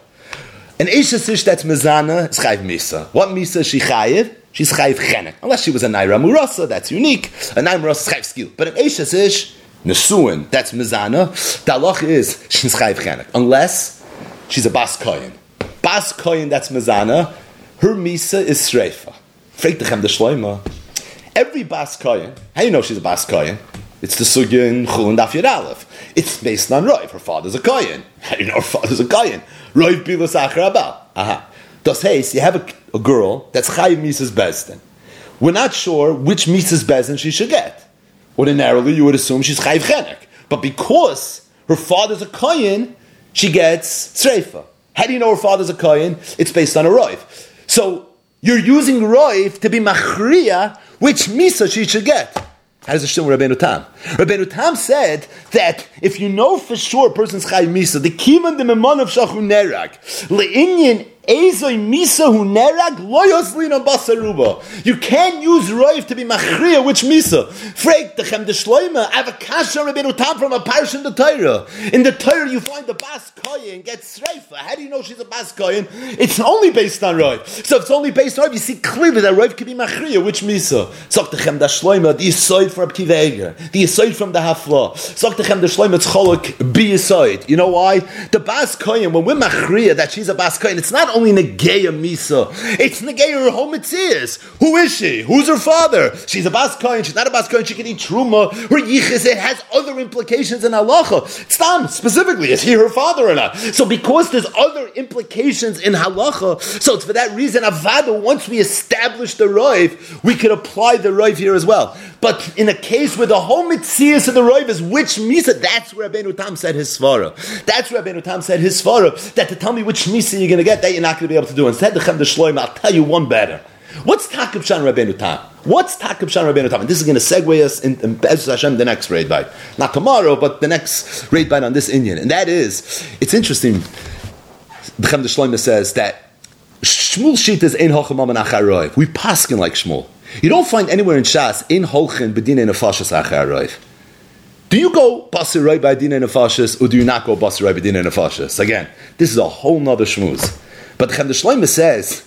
An Eishasish that's Mizana is Chayiv Misa. What Misa is she Chayiv? She's Chayiv Chenek. Unless she was a Naira Murasa, that's unique. A Naira Murasa is Chayiv Skil. But an Eishasish, Nesuin, that's Mizana. The halach is she's Chayiv Chenek. Unless she's a Bas Koyin. Bas Koyin, that's Mizana. Her Misa is Sreifa. Frek Techem de Shloima. Every Bas Koyin, how do you know she's a Bas Koyin? It's the Sugya in Chulin Daf Yud Aleph. It's based on Roiv. Her father's a Koyin. How do you know her father's a Koyin? Roiv Bilas Achar Abel. Aha. Das heißt, you have a girl that's Chayiv Misa's Bezdin. We're not sure which Misa's Bezdin she should get. Ordinarily, you would assume she's Chayiv Chenek. But because her father's a Koyin, she gets Sreifa. How do you know her father's a Koyin? It's based on a Roiv. So, you're using Roiv to be Machriya, which Misa she should get. How does it stem with Rabbeinu Tam? Rabbeinu Tam said that if you know for sure a person's Chayiv Misa, the Kiman de Memon of Shachu Nerag, Le'inyin Ezoi Misa Hu Nerag, Lo Yoslin Basaruba. You can't use Roiv to be Machriya, which Misa? Frek Techem de Shloima, I have a Kasha Rabbeinu Tam from a parish in the Torah. In the Torah you find the Bas Koyin and get Sreifa. How do you know she's a Bas Koyin? It's only based on Roiv. So if it's only based on Roiv, you see clearly that Roiv can be Machriya, which Misa? So Techem de Shloima, the Yisoid from Akiva Eiger, the Yisoid from the Hafla. Soktechem the Shloim, it's Cholok be Yisoid. You know why? The Bas Koyin, when we're Machriya that she's a Bas Koyin, it's not only Negeya Misa, it's Negeya her home Mitzias. Who is she? Who's her father? She's a Bas Koyin, she's not a Bas Koyin, she can eat Truma. Her Yichis, it has other implications in Halacha. Stam, specifically, is he her father or not? So because there's other implications in Halacha, so it's for that reason, Avada, once we establish the Roiv, we could apply the Roiv here as well. But in a case where the whole mitzias of the roiv is which misa, that's where Rabbeinu Tam said his svara. That's where Rabbeinu Tam said his svara. That to tell me which misa you're going to get, that you're not going to be able to do. Instead, the Chaim Shlomo, I'll tell you one better. What's Takib Shan Rabbeinu Tam? What's Takib Shan Rabbeinu Tam? And this is going to segue us in Be'ezus Hashem the next raid bite, not tomorrow, but the next raid bite on this Indian. And that is, it's interesting. The Chaim Shlomo says that Shmuel Shita is ein hochamam achar roiv. We paskin like Shmuel. You don't find anywhere in Shas, in Holchin, B'dinei Nefashis Achar Roiv. Do you go Basar Roiv by B'dinei Nefashis, or do you not go Basar Roiv by B'dinei Nefashis? Again, this is a whole nother shmooze. But the Chaim Shlomo says,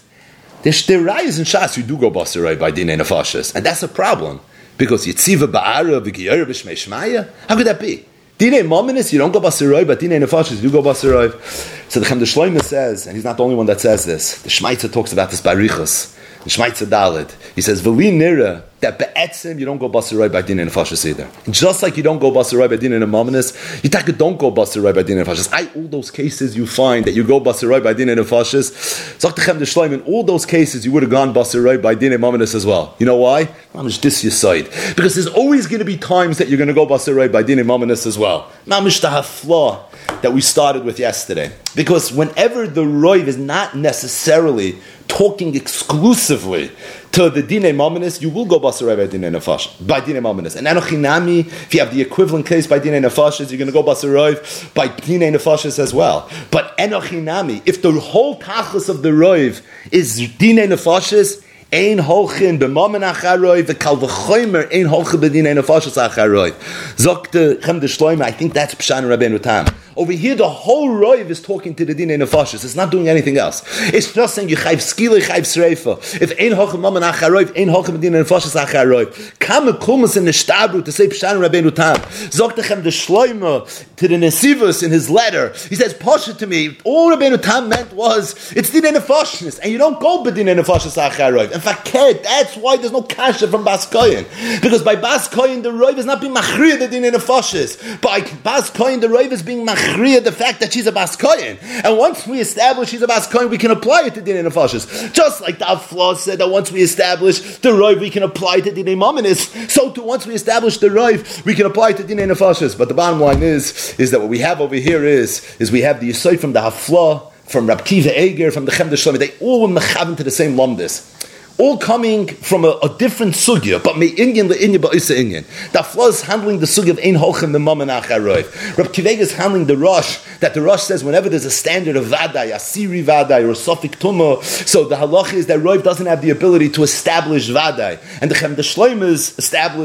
there's rayos in Shas who do go Basar Roiv by B'dinei Nefashis. And that's a problem. Because Yitziva Ba'ara, V'giyara, V'shmei Shmaya, how could that be? Dinei Mominis, you don't go Basar Roiv, but B'dinei Nefashis, you do go Basar Roiv. So the Chaim Shlomo says, and he's not the only one that says this, the Shmaitzer talks about this Barichos. Shmaitzer Dalet. He says, "V'li nira that be'etzim, you don't go basarai by din and fashis either. Just like you don't go basarai by din and amaminus, you don't go basarai by din and fashis. All those cases you find that you go basarai by din and fashis, Zachtechem D'Shleim, in all those cases you would have gone basarai by din and amaminus as well. You know why? Mamish dis your side. Because there's always going to be times that you're going to go basarai by din and amaminus as well. Mamish the hafla that we started with yesterday. Because whenever the roiv is not necessarily talking exclusively to the Dine Mamanis, you will go Basarai by Dine Nefash, by Dine Mamanis. And Anochinami, if you have the equivalent case by Dine Nefashis, you're going to go Basarai by Dine Nefashis as well. But Anochinami, if the whole Tachlis of the Roiv is Dine Nefashis, Ein Holchin b'Mamen Acharoiv, the Kalvachoymer Ein Holchin b'Dine Nefashis Acharoiv. Zokte Chem de Shloimer, I think that's Pshan Rabbeinu Tam. Over here, the whole roiv is talking to the Dine Nefashis. It's not doing anything else. It's just saying, you chayv skila, you chayv sreifa. If ein hochem maman acharoiv, ein hochem Dine Nefashis acharoiv. Kam ekumas in the shtabru to say Pshan Rabbeinu Tam. Zoktechem the Shloimer to the Nesivus in his letter. He says, Pasha to me, all Rabbeinu Tam meant was, it's Dine Nefashis, and you don't go b'Dine Nefashis acharoiv. And faked, that's why there's no kasha from Bas Koyin. Because by Bas Koyin, the roiv is not being machriya the Dine Nefashis. By Bas Koyin, the roiv is being machriya the fact that she's a Bas Koyin. And once we establish she's a Bas Koyin, we can apply it to Dine Nefashis. Just like the Afla said that once we establish the Roiv, we can apply it to Dine Mamanis. So too, once we establish the Roiv, we can apply it to Dine Nefashis. But the bottom line is that what we have over here is we have the Yisai from the Hafla, from Rab Kiva Eger, from the Chem de Shlomi. They all were mechaven to the same lumdis. All coming from a different sugya, but me Indian le Indian ba'isa Indian. The Afla is handling the sugya of ein holchem the mammon acharoiv. Reb Kivega is handling the rush that the rush says whenever there's a standard of vaday, asiri vaday, or sofik tumah. So the halacha is that roiv doesn't have the ability to establish vaday, and the Chem de Shloim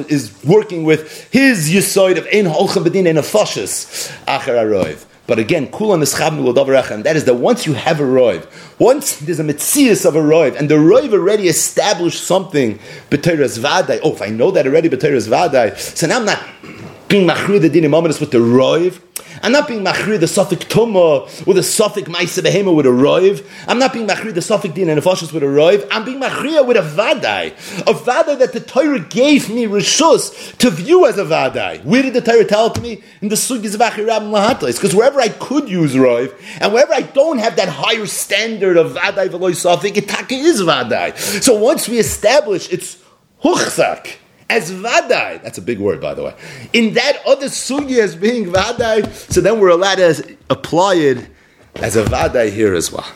is working with his yisoid of ein holchem b'din and a fashis acharoiv. But again, kulan eschabnu l'davar echad, and that is that once you have a roiv, once there's a metzias of a roiv, and the roiv already established something, b'teiras vaday, if I know that already, b'teiras vaday, so now I'm not being machri the dinim amanis with the roiv, I'm not being machri the sofik tumah, or the sofik ma'isa behema with a roiv, I'm not being machri the sofik din and nefashis with a roiv, I'm being machri with a vaday that the Torah gave me rishus to view as a vaday. Where did the Torah tell it to me? In the sugis of achirab and lahatais, because wherever I could use roiv, and wherever I don't have that higher standard of vaday v'loy sofik, it taka is vaday. So once we establish it's huchzak, as vaday, that's a big word by the way, in that other sugya as being vaday, so then we're allowed to apply it as a vaday here as well.